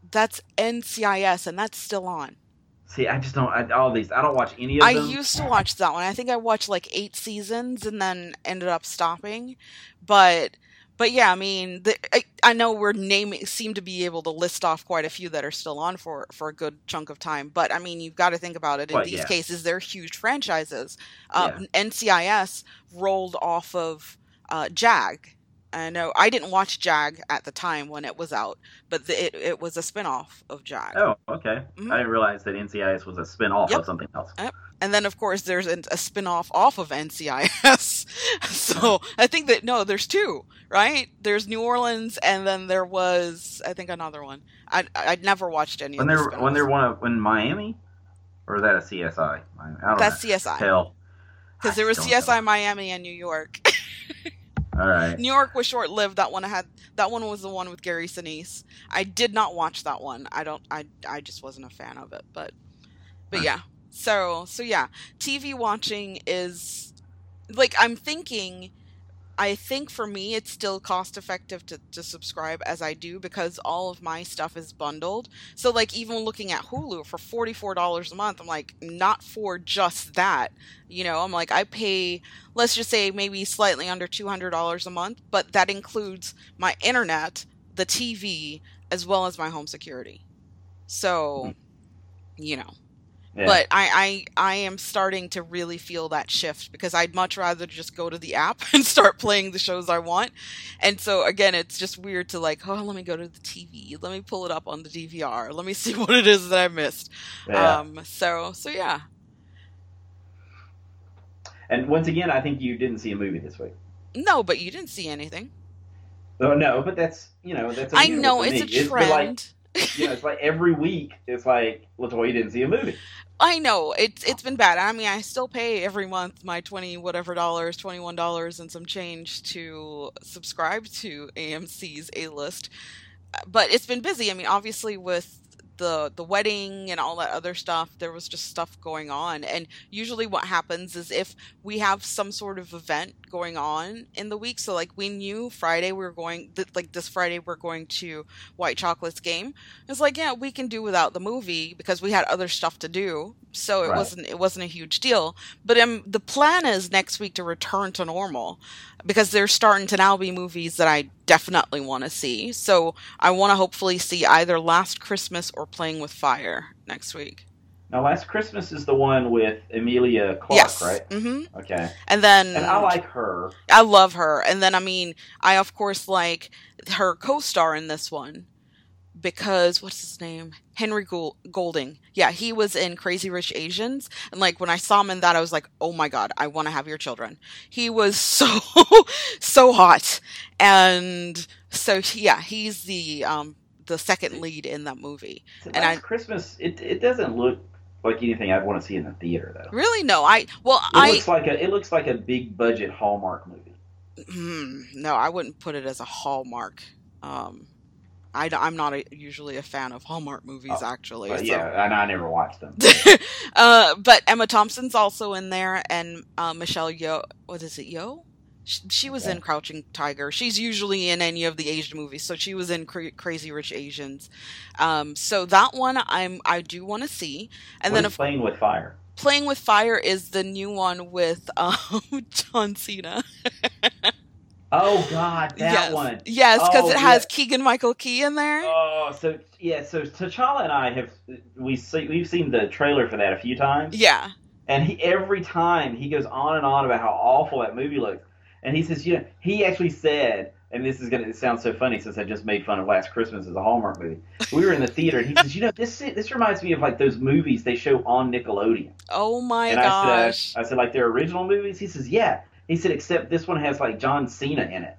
That's N C I S, and that's still on. See, I just don't. I, all these, I don't watch any of them. I used to watch that one. I think I watched like eight seasons and then ended up stopping, but. But yeah, I mean, the, I, I know we're naming, seem to be able to list off quite a few that are still on for, for a good chunk of time. But I mean, you've got to think about it. In well, these yeah. cases, they're huge franchises. Um, yeah. N C I S rolled off of uh, JAG. I know I didn't watch JAG at the time when it was out, but the, it, it was a spinoff of JAG. Oh, okay. Mm-hmm. I didn't realize that N C I S was a spinoff yep. of something else. Yep. And then, of course, there's a spinoff off of N C I S. So I think that, no, there's two, right? There's New Orleans, and then there was, I think, another one. I, I'd never watched any when of those. When there one in Miami? Or is that a C S I? I don't That's know. C S I. Hell. Because there was C S I know. Miami and New York. All right. New York was short-lived. That one I had. That one was the one with Gary Sinise. I did not watch that one. I don't. I, I just wasn't a fan of it. But, but huh. yeah. So so yeah. T V watching is like I'm thinking. I think for me, it's still cost-effective to, to subscribe as I do because all of my stuff is bundled. So like even looking at Hulu for forty-four dollars a month, I'm like not for just that. You know, I'm like, I pay, let's just say maybe slightly under two hundred dollars a month, but that includes my internet, the T V, as well as my home security. So, you know, yeah. but I, I, I am starting to really feel that shift, because I'd much rather just go to the app and start playing the shows I want. And so again, it's just weird to like, oh, let me go to the T V. Let me pull it up on the D V R. Let me see what it is that I missed. Yeah. Um, so, so yeah. And once again, I think you didn't see a movie this week. No, but you didn't see anything. Oh, no, but that's, you know, that's I know, it's me. a trend. It's like, you know, it's like every week, it's like, LaToya didn't see a movie. I know, it's it's been bad. I mean, I still pay every month my twenty whatever dollars, twenty-one dollars and some change to subscribe to A M C's A-List. But it's been busy. I mean, obviously with the the wedding and all that other stuff, there was just stuff going on. And usually what happens is if we have some sort of event going on in the week, so like we knew Friday we were going th- like this Friday we're going to White Chocolate's game, it's like, yeah, we can do without the movie because we had other stuff to do, so it right. wasn't it wasn't a huge deal. But um, the plan is next week to return to normal, because they're starting to now be movies that I definitely want to see. So I want to hopefully see either Last Christmas or Playing with Fire next week. Now, Last Christmas is the one with Emilia Clarke, yes. right? Mm-hmm. Okay. And then... And I like her. I love her. And then, I mean, I, of course, like her co-star in this one, because what's his name? Henry Golding. Yeah, he was in Crazy Rich Asians. And like when I saw him in that, I was like, oh my God, I want to have your children. He was so, so hot. And so, yeah, he's the um, the second lead in that movie. So and I, Christmas, it, it doesn't look like anything I'd want to see in the theater, though. Really? No. I well, it I looks like a, it looks like a big budget Hallmark movie. Mm, no, I wouldn't put it as a Hallmark. Um, I, I'm not a, usually a fan of Hallmark movies, oh, actually. So. Yeah, and I never watched them. uh, but Emma Thompson's also in there, and uh, Michelle Yeoh. What is it, Yeoh? She, she was okay. in Crouching Tiger. She's usually in any of the Asian movies, so she was in Cra- Crazy Rich Asians. Um, so that one I'm I do want to see. And what then is if, Playing with Fire. Playing with Fire is the new one with um, John Cena. Oh, God, that yes. one. Yes, because oh, it has yeah. Keegan-Michael Key in there. Oh, so, yeah, so T'Challa and I have, we see, we've seen the trailer for that a few times. Yeah. And he, every time he goes on and on about how awful that movie looks. And he says, you know, he actually said, and this is going to sound so funny since I just made fun of Last Christmas as a Hallmark movie. We were in the theater, and he says, you know, this this reminds me of, like, those movies they show on Nickelodeon. Oh, my and gosh. I said, I said, like, their original movies? He says, yeah. He said, except this one has, like, John Cena in it.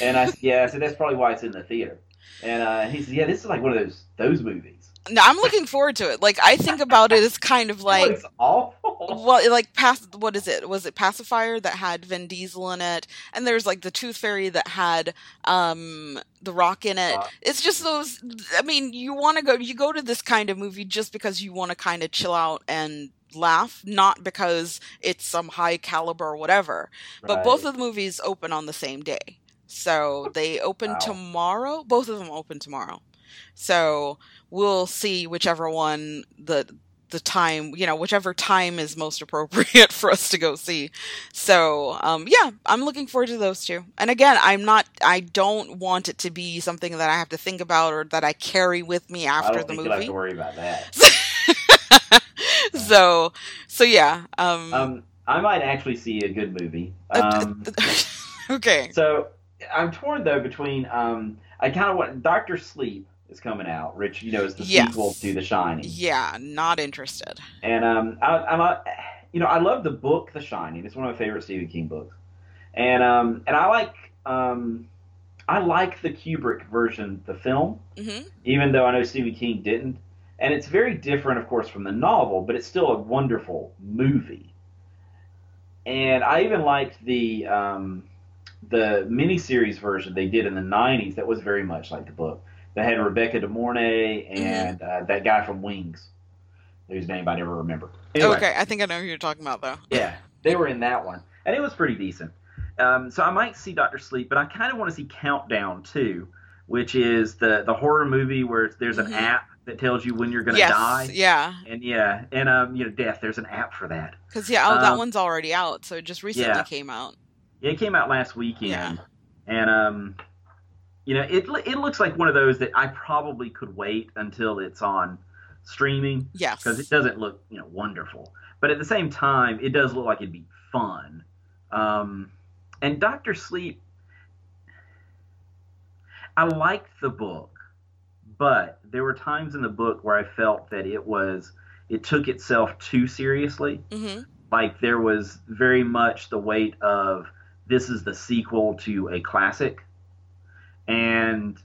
And I said, yeah, I said, that's probably why it's in the theater. And uh, he said, yeah, this is, like, one of those those movies. No, I'm looking forward to it. Like, I think about it as kind of like... It's awful. Well, like, past, what is it? Was it Pacifier that had Vin Diesel in it? And there's, like, the Tooth Fairy that had um, The Rock in it. Uh, it's just those... I mean, you want to go... You go to this kind of movie just because you want to kind of chill out and... laugh, not because it's some high caliber or whatever. Right. But both of the movies open on the same day, so they open wow. tomorrow. Both of them open tomorrow, so we'll see whichever one the the time, you know, whichever time is most appropriate for us to go see. So um yeah, I'm looking forward to those two. And again, I'm not I don't want it to be something that I have to think about or that I carry with me after I don't the think movie. You'll have to worry about that. So, so yeah. Um, um, I might actually see a good movie. Um, okay. So I'm torn though between. Um, I kind of want Doctor Sleep is coming out. Rich, you know, is the yes. sequel to The Shining. Yeah, not interested. And um, I, I'm, a, you know, I love the book The Shining. It's one of my favorite Stephen King books. And um, and I like um, I like the Kubrick version, the film, mm-hmm. even though I know Stephen King didn't. And it's very different, of course, from the novel, but it's still a wonderful movie. And I even liked the um, the miniseries version they did in the nineties that was very much like the book. They had Rebecca De Mornay and mm-hmm. uh, that guy from Wings, whose name I never remember. Anyway, okay, I think I know who you're talking about, though. Yeah, they were in that one. And it was pretty decent. Um, so I might see Doctor Sleep, but I kind of want to see Countdown, too, which is the, the horror movie where there's an mm-hmm. app that tells you when you're going to yes, die. Yeah. And yeah. And, um, you know, death, there's an app for that. Cause yeah, oh, um, that one's already out. So it just recently yeah. came out. Yeah. It came out last weekend. Yeah. And, um, you know, it it looks like one of those that I probably could wait until it's on streaming. Yes. Because it doesn't look, you know, wonderful. But at the same time, it does look like it'd be fun. Um, and Doctor Sleep, I liked the book, but there were times in the book where I felt that it was, it took itself too seriously. Mm-hmm. Like there was very much the weight of this is the sequel to a classic. And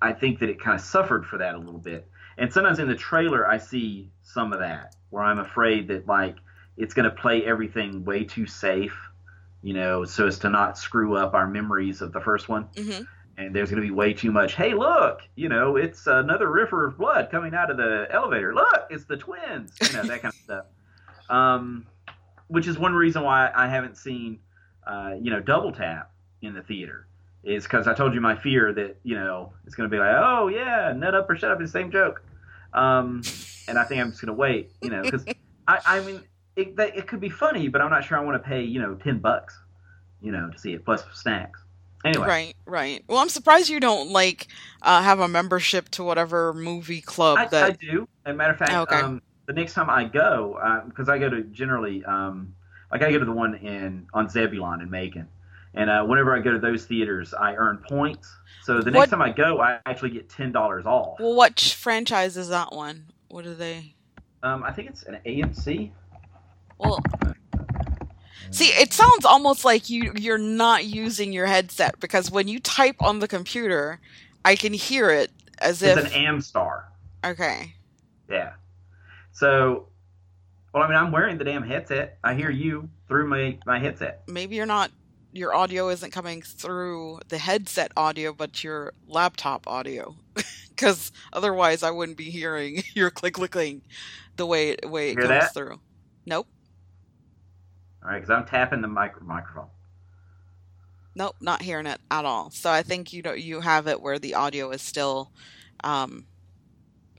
I think that it kind of suffered for that a little bit. And sometimes in the trailer, I see some of that where I'm afraid that like it's going to play everything way too safe, you know, so as to not screw up our memories of the first one. Mm-hmm. And there's going to be way too much, hey, look, you know, it's another river of blood coming out of the elevator. Look, it's the twins, you know, that kind of stuff. Um, which is one reason why I haven't seen, uh, you know, Double Tap in the theater. Is because I told you my fear that, you know, it's going to be like, oh, yeah, nut up or shut up, it's the same joke. Um, and I think I'm just going to wait, you know, because I, I mean, it, it could be funny, but I'm not sure I want to pay, you know, ten bucks, you know, to see it, plus snacks. Anyway. Right, right. Well, I'm surprised you don't, like, uh, have a membership to whatever movie club I, that... I do. As a matter of fact, oh, okay. um, the next time I go, because uh, I go to generally, um, like, I go to the one in on Zebulon in Macon. And uh, whenever I go to those theaters, I earn points. So the what, next time I go, I actually get ten dollars off. Well, what franchise is that one? What are they? Um, I think it's an A M C. Well, see, it sounds almost like you, you're not using your headset because when you type on the computer, I can hear it as it's if... It's an Amstar. Okay. Yeah. So, well, I mean, I'm wearing the damn headset. I hear you through my, my headset. Maybe you're not... Your audio isn't coming through the headset audio, but your laptop audio, because otherwise I wouldn't be hearing your click clicking the way it, way it Hear goes that? Through. Nope. All right, because I'm tapping the mic- microphone. Nope, not hearing it at all. So I think you know you have it where the audio is still um,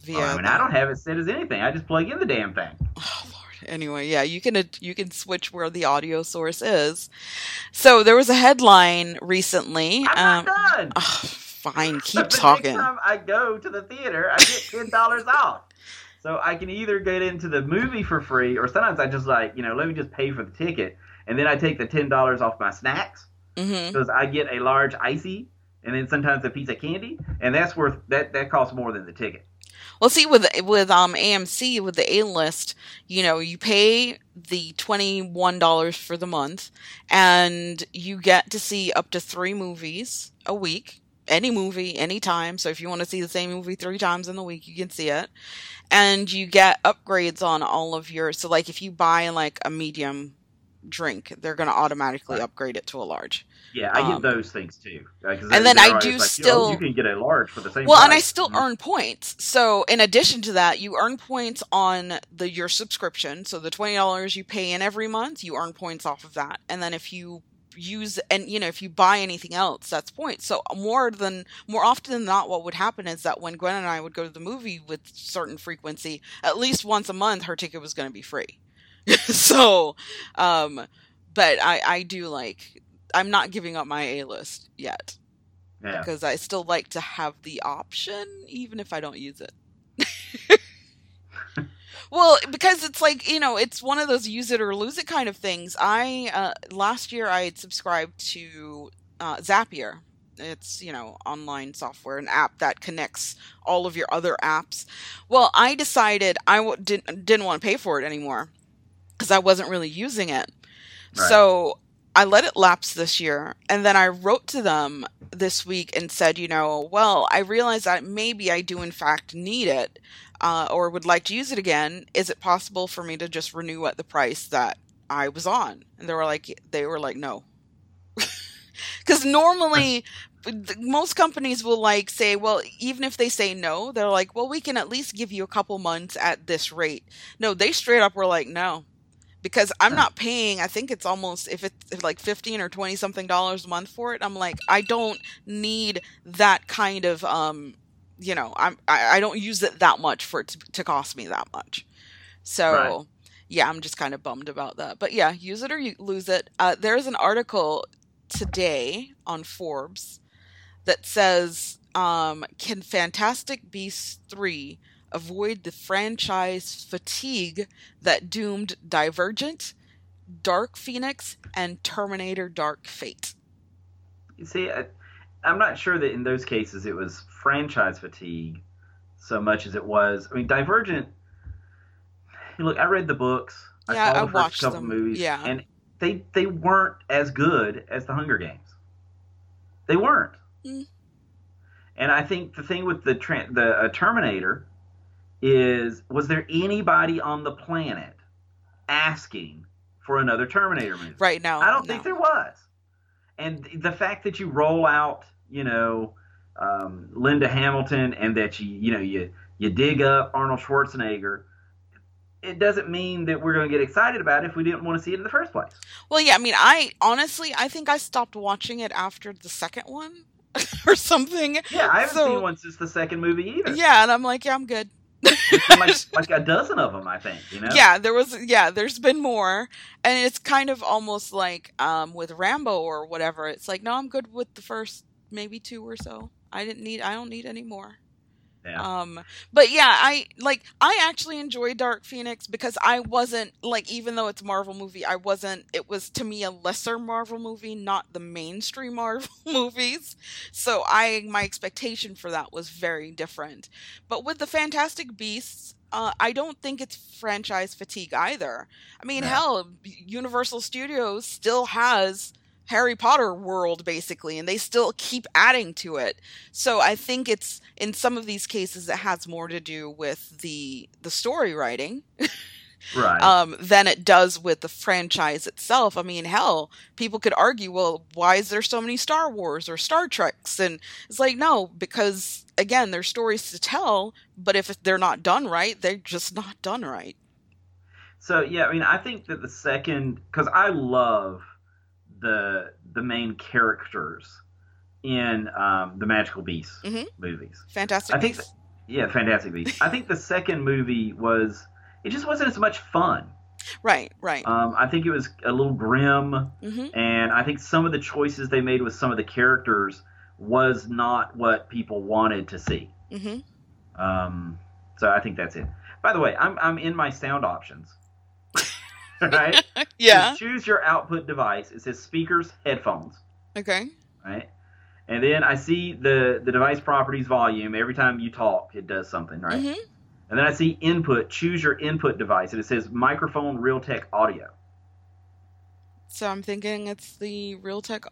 via. Oh, I mean, the... I don't have it set as anything. I just plug in the damn thing. Oh, Lord. Anyway, yeah, you can you can switch where the audio source is. So there was a headline recently. I'm um, not done. Oh, fine, keep talking. Next time I go to the theater, I get ten dollars off, so I can either get into the movie for free, or sometimes I just like you know let me just pay for the ticket, and then I take the ten dollars off my snacks because mm-hmm. I get a large icy, and then sometimes a piece of candy, and that's worth that that costs more than the ticket. Well, see, with with um A M C, with the A-list, you know, you pay the twenty-one dollars for the month, and you get to see up to three movies a week, any movie, anytime. So if you want to see the same movie three times in the week, you can see it. And you get upgrades on all of your... So, like, if you buy, like, a medium drink, they're going to automatically upgrade it to a large. Yeah, I get um, those things too. Like, and then I do like, still... Oh, you can get a large for the same well, price. And I still mm-hmm. earn points. So in addition to that, you earn points on the your subscription. So the twenty dollars you pay in every month, you earn points off of that. And then if you use... And, you know, if you buy anything else, that's points. So more than more often than not, what would happen is that when Gwen and I would go to the movie with certain frequency, at least once a month, her ticket was going to be free. so, um, but I, I do like... I'm not giving up my A-list yet yeah. because I still like to have the option, even if I don't use it. Well, because it's like, you know, it's one of those use it or lose it kind of things. I, uh, last year I had subscribed to, uh, Zapier. It's, you know, online software, an app that connects all of your other apps. Well, I decided I w- didn't, didn't want to pay for it anymore because I wasn't really using it. Right. So I let it lapse this year, and then I wrote to them this week and said, you know, well, I realize that maybe I do in fact need it uh, or would like to use it again. Is it possible for me to just renew at the price that I was on? And they were like, they were like, no, because normally most companies will like say, well, even if they say no, they're like, well, we can at least give you a couple months at this rate. No, they straight up were like, no. Because I'm not paying, I think it's almost, if it's like fifteen or twenty something dollars a month for it, I'm like, I don't need that kind of, um, you know, I'm, I I don't use it that much for it to, to cost me that much. So, right. yeah, I'm just kind of bummed about that. But yeah, use it or you lose it. Uh, there's an article today on Forbes that says, um, can Fantastic Beasts three avoid the franchise fatigue that doomed Divergent, Dark Phoenix, and Terminator Dark Fate? You see, I, I'm not sure that in those cases it was franchise fatigue so much as it was. I mean, Divergent, look, I read the books. I yeah, saw the I first watched couple them. Movies, yeah. And they they weren't as good as The Hunger Games. They weren't. Mm. And I think the thing with the the uh, Terminator is, was there anybody on the planet asking for another Terminator movie? Right now, I don't no. think there was. And the fact that you roll out, you know, um, Linda Hamilton, and that you, you know, you you dig up Arnold Schwarzenegger, it doesn't mean that we're going to get excited about it if we didn't want to see it in the first place. Well, yeah, I mean, I honestly, I think I stopped watching it after the second one or something. Yeah, I haven't so, seen one since the second movie either. Yeah, and I'm like, yeah, I'm good. like, like a dozen of them, I think, you know? Yeah, there was, yeah, there's been more. And it's kind of almost like um, with Rambo or whatever. It's like, no, I'm good with the first maybe two or so. I didn't need, I don't need any more. Yeah. Um, but yeah, I like, I actually enjoy Dark Phoenix because I wasn't like, even though it's a Marvel movie, I wasn't, it was to me a lesser Marvel movie, not the mainstream Marvel movies. So I, my expectation for that was very different. But with the Fantastic Beasts, uh, I don't think it's franchise fatigue either. I mean, no. hell, Universal Studios still has Harry Potter world, basically, and they still keep adding to it. So I think it's, in some of these cases, it has more to do with the the story writing right. um, than it does with the franchise itself. I mean, hell, people could argue, well, why is there so many Star Wars or Star Treks? And it's like, no, because, again, there's stories to tell, but if they're not done right, they're just not done right. So, yeah, I mean, I think that the second, because I love the the main characters in um, the Magical Beasts mm-hmm. movies. Fantastic I think Beasts. The, yeah, Fantastic Beasts. I think the second movie was, it just wasn't as much fun. Right, right. Um, I think it was a little grim, mm-hmm. and I think some of the choices they made with some of the characters was not what people wanted to see. Mm-hmm. Um, so I think that's it. By the way, I'm I'm in my sound options. Right? Yeah. Just choose your output device. It says speakers, headphones. Okay. Right? And then I see the, the device properties volume. Every time you talk, it does something, right? Mm-hmm. And then I see input. Choose your input device. And it says microphone, Realtek audio. So I'm thinking it's the Realtek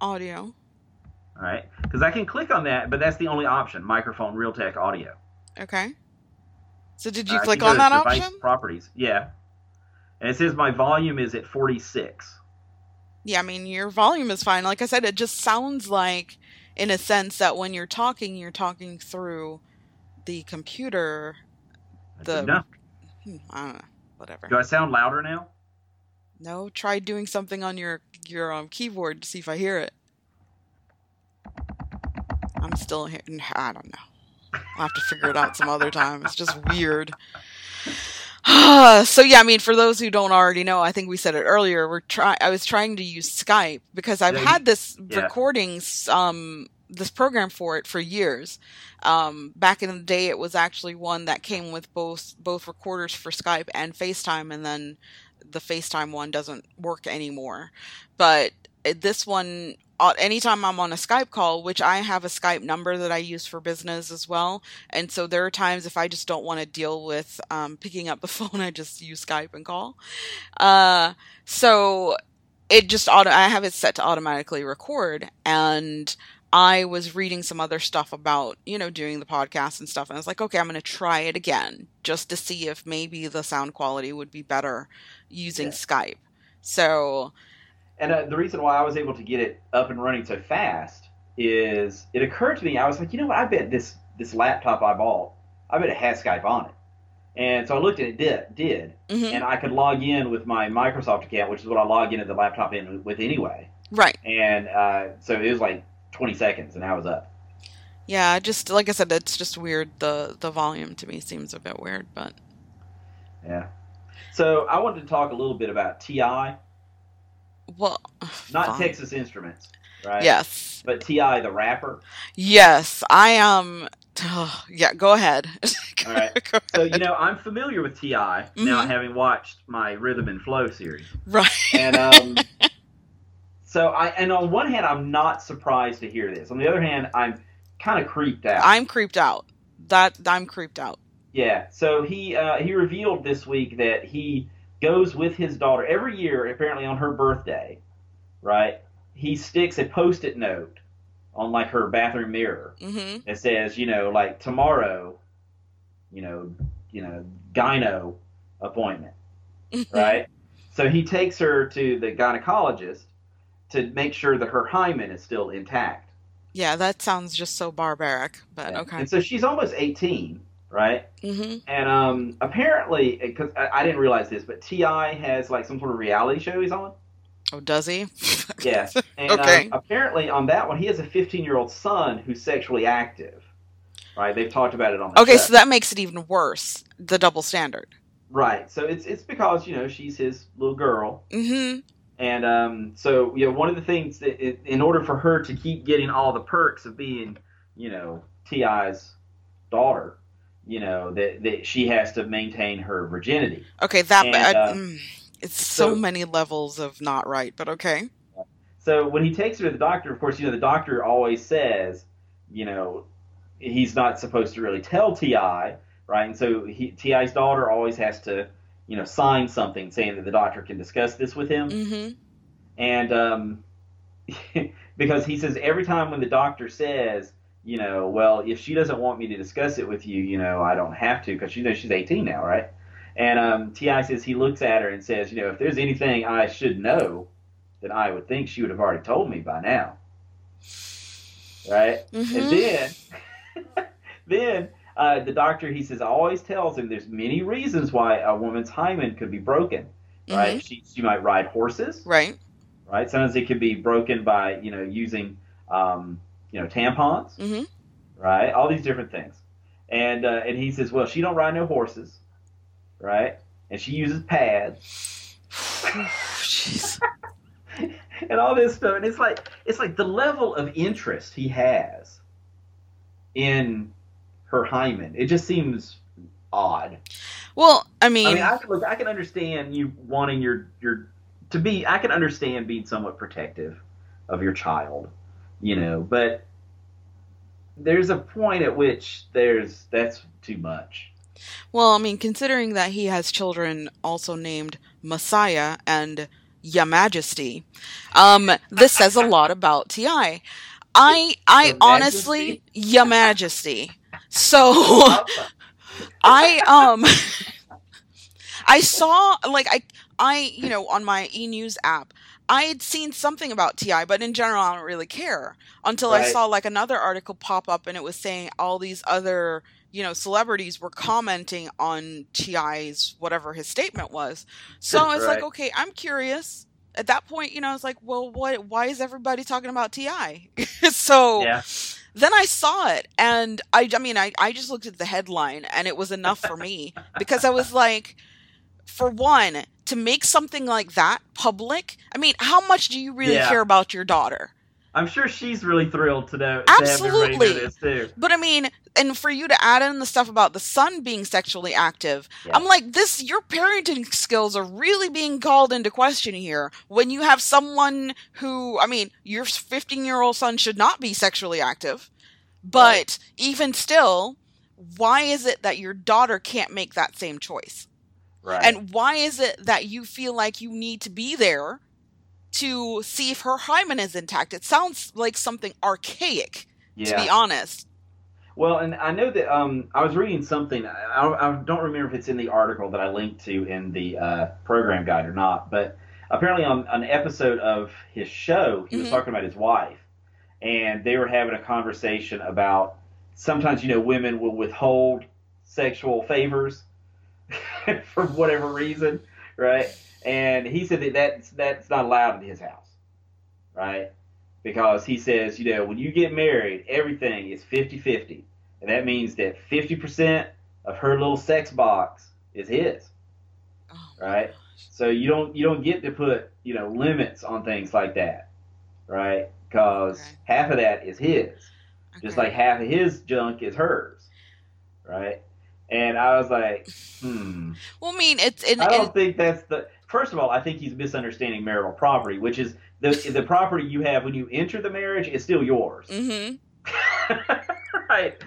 audio. All right. Because I can click on that, but that's the only option. Microphone, Realtek audio. Okay. So did you uh, click on that option? Device properties. Yeah. And it says my volume is at forty-six. Yeah, I mean, your volume is fine. Like I said, it just sounds like, in a sense, that when you're talking, you're talking through the computer. The enough. I don't know. Whatever. Do I sound louder now? No. Try doing something on your, your um, keyboard to see if I hear it. I'm still hearing. I don't know. I'll have to figure it out some other time. It's just weird. So yeah, I mean, for those who don't already know, I think we said it earlier. We're try. I was trying to use Skype because I've had this yeah. recording, um, this program for it for years. Um, back in the day, it was actually one that came with both both recorders for Skype and FaceTime, and then the FaceTime one doesn't work anymore. But this one, anytime I'm on a Skype call, which I have a Skype number that I use for business as well. And so there are times if I just don't want to deal with um, picking up the phone, I just use Skype and call. Uh, so it just auto, I have it set to automatically record. And I was reading some other stuff about, you know, doing the podcast and stuff. And I was like, okay, I'm going to try it again just to see if maybe the sound quality would be better using yeah. Skype. So... And uh, the reason why I was able to get it up and running so fast is it occurred to me, I was like, you know what, I bet this this laptop I bought, I bet it has Skype on it. And so I looked at it, did, did mm-hmm. and I could log in with my Microsoft account, which is what I log into the laptop in with anyway. Right. And uh, so it was like twenty seconds, and I was up. Yeah, just like I said, it's just weird. The, the volume to me seems a bit weird, but... Yeah. So I wanted to talk a little bit about T I. Well, not fine. Texas Instruments. right? Yes. But T I the rapper? Yes. I am... Oh, yeah, go ahead. All right. Go ahead. So, you know, I'm familiar with T I mm-hmm. now, having watched my Rhythm and Flow series. Right. And um, so, I and on one hand, I'm not surprised to hear this. On the other hand, I'm kind of creeped out. I'm creeped out. That I'm creeped out. Yeah. So he uh, he revealed this week that he goes with his daughter every year, apparently on her birthday. Right. He sticks a Post-it note on, like, her bathroom mirror mm-hmm. that says, you know, like, tomorrow, you know, you know, gyno appointment, right? So he takes her to the gynecologist to make sure that her hymen is still intact. Yeah, that sounds just so barbaric, but yeah. Okay. And so she's almost eighteen, right? Mm-hmm. And um, apparently, because I, I didn't realize this, but T I has, like, some sort of reality show he's on. Oh, does he? Yes. And, okay. Uh, apparently on that one, he has a fifteen-year-old son who's sexually active. Right? They've talked about it on the Okay, show. So that makes it even worse, the double standard. Right. So it's it's because, you know, she's his little girl. Mm-hmm. And um, so, you know, one of the things, that it, in order for her to keep getting all the perks of being, you know, T I's daughter, you know, that, that she has to maintain her virginity. Okay, that... And, I, uh, mm. It's so, so many levels of not right, but okay. So when he takes her to the doctor, of course, you know, the doctor always says, you know, he's not supposed to really tell T I, right? And so he, T I's daughter always has to, you know, sign something saying that the doctor can discuss this with him. Mm-hmm. And um, because he says every time when the doctor says, you know, well, if she doesn't want me to discuss it with you, you know, I don't have to, because, you know, she's eighteen now, right? And um, T I says he looks at her and says, you know, if there's anything I should know, then I would think she would have already told me by now. Right? Mm-hmm. And then, then uh, the doctor, he says, always tells him there's many reasons why a woman's hymen could be broken. Right? Mm-hmm. She, she might ride horses. Right. Right? Sometimes it could be broken by, you know, using, um, you know, tampons. Mm-hmm. Right? All these different things. And, uh, and he says, well, she don't ride no horses. Right? And she uses pads. Jeez. And all this stuff. And it's like it's like the level of interest he has in her hymen. It just seems odd. Well, I mean, I mean, I can, look, I can understand you wanting your, your to be I can understand being somewhat protective of your child, you know, but there's a point at which there's that's too much. Well, I mean, considering that he has children also named Messiah and Ya Majesty, um, this says a lot about T I. I, I honestly, Ya Majesty. So, I, um, I saw, like, I, I, you know, on my e-news app, I had seen something about T I, but in general, I don't really care until right. I saw, like, another article pop up, and it was saying all these other, you know, celebrities were commenting on T I's whatever his statement was. So it's right. like, okay, I'm curious. At that point, you know, I was like, well, what? Why is everybody talking about T I? So yeah. Then I saw it, and I, I mean, I, I just looked at the headline, and it was enough for me because I was like, for one, to make something like that public. I mean, how much do you really yeah. care about your daughter? I'm sure she's really thrilled to know. Absolutely. To have everybody know this too. But I mean, and for you to add in the stuff about the son being sexually active, yeah. I'm like, this, your parenting skills are really being called into question here when you have someone who, I mean, your fifteen-year-old son should not be sexually active, but right. even still, why is it that your daughter can't make that same choice? Right. And why is it that you feel like you need to be there to see if her hymen is intact? It sounds like something archaic, yeah. to be honest. Well, and I know that um, I was reading something. I, I don't remember if it's in the article that I linked to in the uh, program guide or not, but apparently on an episode of his show, he mm-hmm. was talking about his wife, and they were having a conversation about sometimes, you know, women will withhold sexual favors for whatever reason, right? And he said that that's, that's not allowed in his house, right? Because he says, you know, when you get married, everything is fifty-fifty. And that means that fifty percent of her little sex box is his, oh, right? So you don't you don't get to put, you know, limits on things like that, right? because okay. half of that is his. Okay. Just like half of his junk is hers, right? And I was like, hmm. Well, I mean, it's... It, I don't it, think that's the... First of all, I think he's misunderstanding marital property, which is the the property you have when you enter the marriage is still yours. Mm-hmm. Right.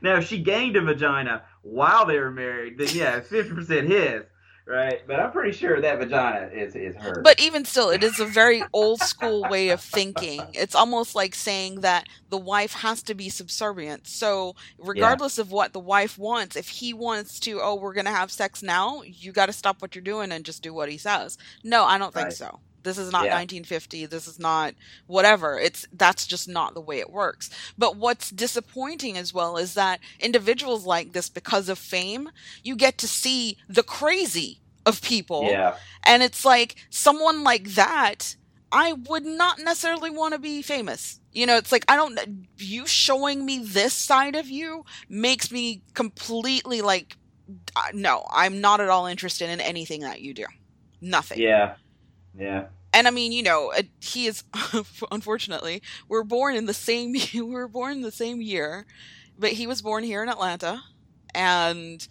Now, if she gained a vagina while they were married, then yeah, it's fifty percent his. Right, but I'm pretty sure that vagina is, is hers. But even still, it is a very old school way of thinking. It's almost like saying that the wife has to be subservient. So regardless yeah. of what the wife wants, if he wants to, oh, we're going to have sex now, you got to stop what you're doing and just do what he says. No, I don't right. think so. This is not yeah. nineteen fifty. This is not whatever. It's that's just not the way it works. But what's disappointing as well is that individuals like this, because of fame, you get to see the crazy of people. Yeah. And it's like someone like that, I would not necessarily want to be famous. You know, it's like, I don't, you showing me this side of you makes me completely like, no, I'm not at all interested in anything that you do. Nothing. Yeah. Yeah. And I mean, you know, he is, unfortunately, we're born in the same, we were born in the same year, but he was born here in Atlanta. And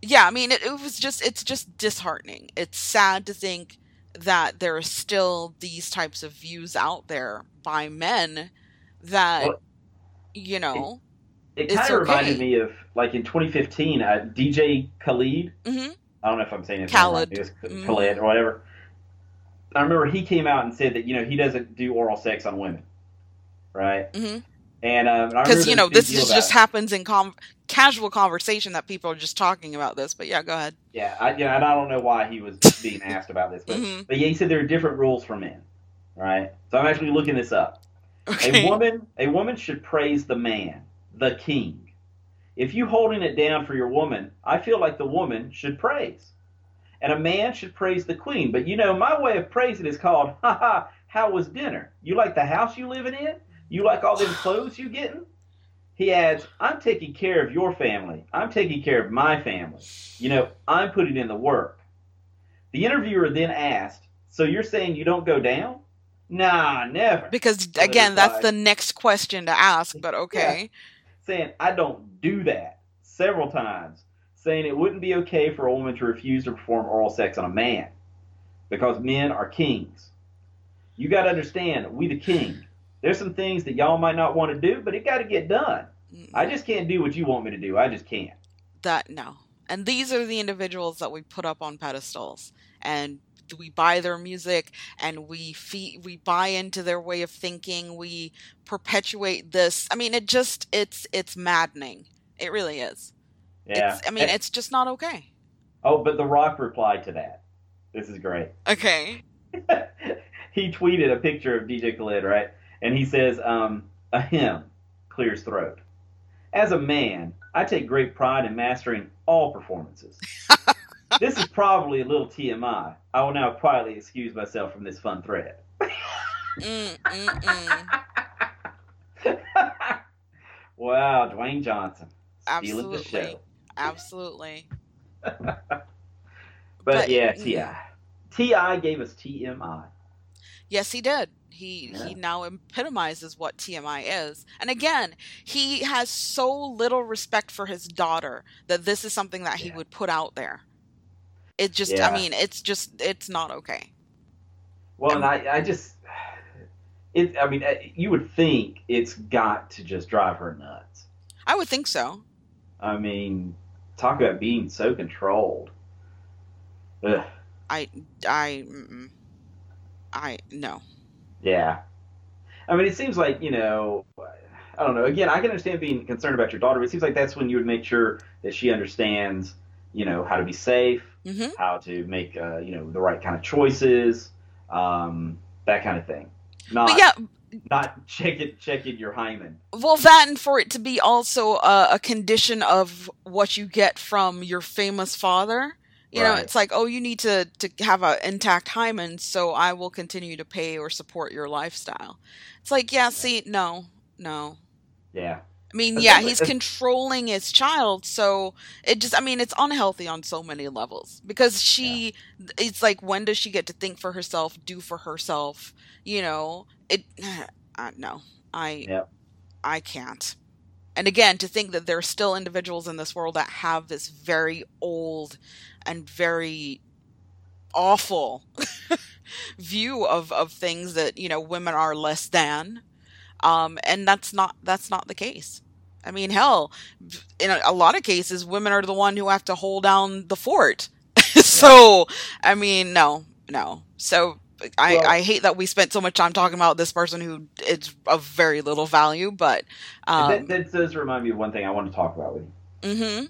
yeah, I mean, it, it was just, it's just disheartening. It's sad to think that there are still these types of views out there by men that, well, you know, it, it kind of okay. reminded me of like in twenty fifteen, uh, D J Khaled, mm-hmm. I don't know if I'm saying it Khaled, right. It mm-hmm. Khaled or whatever. I remember he came out and said that, you know, he doesn't do oral sex on women, right? Mm-hmm. And because, um, you know, this is just it. happens in com- casual conversation that people are just talking about this. But yeah, go ahead. Yeah, I, yeah, and I don't know why he was being asked about this. But, mm-hmm. but yeah, he said there are different rules for men, right? So I'm actually looking this up. Okay. A woman, a woman should praise the man, the king. If you holding it down for your woman, I feel like the woman should praise. And a man should praise the queen. But, you know, my way of praising is called, ha-ha, how was dinner? You like the house you living in? You like all them clothes you getting? He adds, I'm taking care of your family. I'm taking care of my family. You know, I'm putting in the work. The interviewer then asked, so you're saying you don't go down? Nah, never. Because, again, that's the next question to ask, but okay. Yeah. Saying, I don't do that several times. Saying it wouldn't be okay for a woman to refuse to perform oral sex on a man because men are kings. You got to understand, we the king. There's some things that y'all might not want to do, but it got to get done. I just can't do what you want me to do. I just can't. That, no. And these are the individuals that we put up on pedestals. And we buy their music and we fee- we buy into their way of thinking. We perpetuate this. I mean, it just, it's it's maddening. It really is. Yeah. It's, I mean, and, it's just not okay. Oh, but The Rock replied to that. This is great. Okay. He tweeted a picture of D J Khaled, right? And he says, um, a hymn clears throat. As a man, I take great pride in mastering all performances. This is probably a little T M I. I will now quietly excuse myself from this fun thread. mm, mm, mm. Wow, Dwayne Johnson. Absolutely. The show. Absolutely. but, but yeah, T I. T I gave us T M I. Yes, he did. He yeah. he now epitomizes what T M I is. And again, he has so little respect for his daughter that this is something that he yeah. would put out there. It just, yeah. I mean, it's just, it's not okay. Well, and, and I, I just, it. I mean, you would think it's got to just drive her nuts. I would think so. I mean, talk about being so controlled. Ugh. I, I, mm, I, no. Yeah. I mean, it seems like, you know, I don't know. Again, I can understand being concerned about your daughter, but it seems like that's when you would make sure that she understands, you know, how to be safe, mm-hmm. how to make, uh, you know, the right kind of choices, um, that kind of thing. Not, but yeah. Not check it, check in your hymen. Well, that and for it to be also a, a condition of what you get from your famous father. You right. know, it's like, oh, you need to, to have an intact hymen, so I will continue to pay or support your lifestyle. It's like, yeah, see, no, no. Yeah. I mean, yeah, he's controlling his child, so it just, I mean, it's unhealthy on so many levels. Because she, yeah. it's like, when does she get to think for herself, do for herself, you know? It, uh, no, I, yeah. I can't. And again, to think that there are still individuals in this world that have this very old and very awful view of, of things that, you know, women are less than. Um, and that's not, that's not the case. I mean, hell, in a, a lot of cases, women are the one who have to hold down the fort. So, I mean, no, no. So I, well, I hate that we spent so much time talking about this person who is of very little value, but... Um, that, that does remind me of one thing I want to talk about with you. Mm-hmm.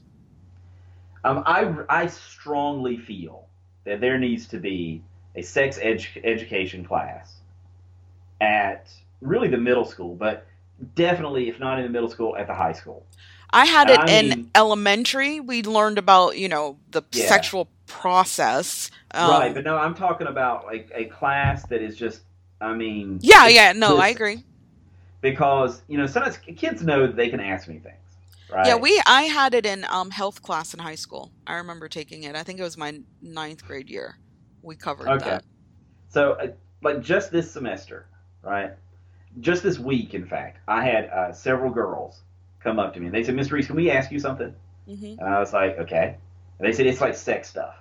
Um, I, I strongly feel that there needs to be a sex edu- education class at really the middle school, but... Definitely, if not in the middle school, at the high school. I had it I mean, in elementary. We learned about, you know, the yeah. sexual process. Um, right, but no, I'm talking about like a class that is just, I mean... Yeah, yeah, no, I agree. Because, you know, sometimes kids know that they can ask me things, right? Yeah, we. I had it in um, health class in high school. I remember taking it. I think it was my ninth grade year. We covered okay. that. So, uh, like, just this semester, right? Just this week, in fact, I had uh, several girls come up to me, and they said, "Miss Reese, can we ask you something?" Mm-hmm. And I was like, "Okay." And they said, "It's like sex stuff."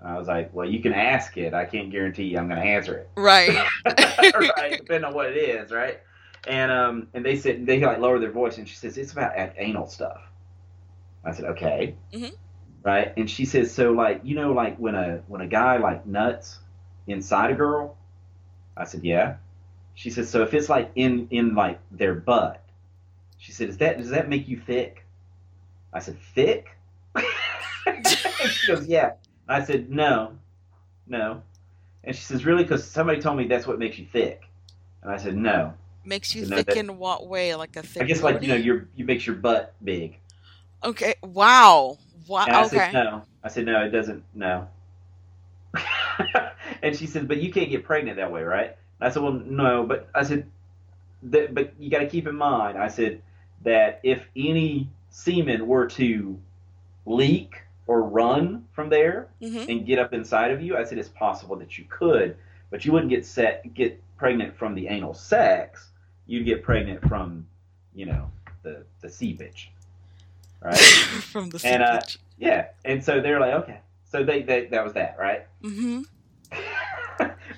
And I was like, "Well, you can ask it. I can't guarantee you I'm going to answer it." Right. Right. Depending on what it is, right? And um, and they said they like lower their voice, and she says, "It's about anal stuff." I said, "Okay." Mm-hmm. Right. And she says, "So like you know like when a when a guy like nuts inside a girl?" I said, "Yeah." She says, "So if it's like in, in like their butt," she said, "Is that does that make you thick?" I said, "Thick?" She goes, "Yeah." And I said, "No, no." And she says, "Really? Because somebody told me that's what makes you thick." And I said, "No." Makes you thick that, in what way? Like a thick? I guess like you know your you makes your butt big. Okay. Wow. Wow. And I okay. said, "No." I said, "No, it doesn't. No." And she says, "But you can't get pregnant that way, right?" I said, "Well, no, but I said, that, but you got to keep in mind," I said, "that if any semen were to leak or run from there mm-hmm. and get up inside of you," I said, "it's possible that you could, but you wouldn't get set, get pregnant from the anal sex. You'd get pregnant from, you know, the the seepage, right?" From the seepage. Uh, yeah, and so they're like, "Okay," so they, they that was that, right? Mm-hmm.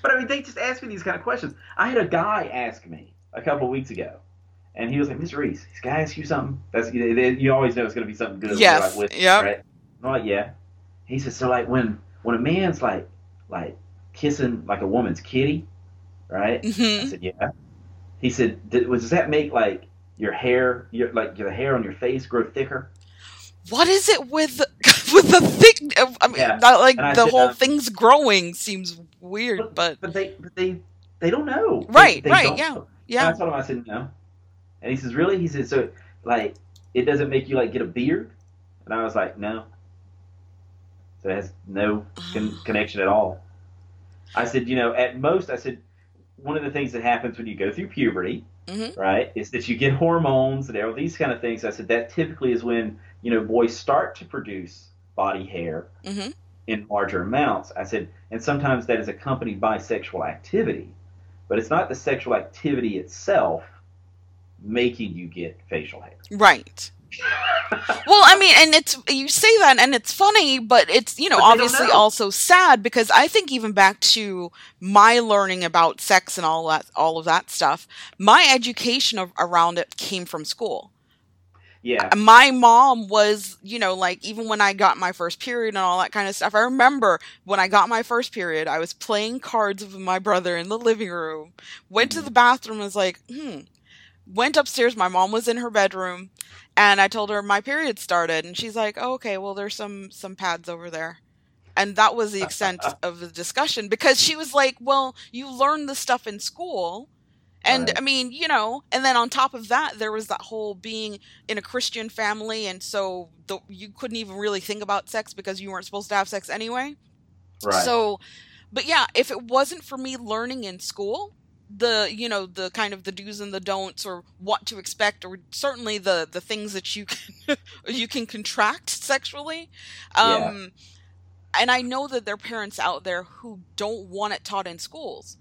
But I mean, they just ask me these kind of questions. I had a guy ask me a couple of weeks ago, and he was like, "Miss Reese, he's gonna ask you something." That's you, know, you always know it's gonna be something good. Yes. Like, yeah. Right? I'm like, "Yeah." He says, "So like when when a man's like like kissing like a woman's kitty, right?" Mm-hmm. I said, "Yeah." He said, Did, "Does that make like your hair, your like your hair on your face grow thicker?" What is it with with the thick? I mean, yeah. not, like I the said, whole um, thing's growing seems weird, but but, but they but they they don't know, right? They, they right? Yeah, know. yeah. And I told him, I said no, and he says, "Really?" He said, "So like it doesn't make you like get a beard?" And I was like, "No." So it has no con- connection at all. I said, "You know, at most," I said, "one of the things that happens when you go through puberty, mm-hmm. right, is that you get hormones and all these kind of things." I said, "That typically is when." You know, boys start to produce body hair mm-hmm. in larger amounts. I said, and sometimes that is accompanied by sexual activity, but it's not the sexual activity itself making you get facial hair. Right. Well, I mean, and it's, you say that and it's funny, but it's, you know, obviously also sad because I think even back to my learning about sex and all that, all of that stuff, my education of, around it came from school. Yeah. My mom was, you know, like, even when I got my first period and all that kind of stuff, I remember when I got my first period, I was playing cards with my brother in the living room, went to the bathroom, was like, hmm, went upstairs. My mom was in her bedroom and I told her my period started and she's like, "Oh, okay, well, there's some, some pads over there." And that was the extent of the discussion because she was like, "Well, you learn this stuff in school." And right. I mean, you know, and then on top of that, there was that whole being in a Christian family. And so the, you couldn't even really think about sex because you weren't supposed to have sex anyway. Right. So, but yeah, if it wasn't for me learning in school, the, you know, the kind of the do's and the don'ts or what to expect, or certainly the, the things that you can, you can contract sexually. Um, yeah. And I know that there are parents out there who don't want it taught in schools.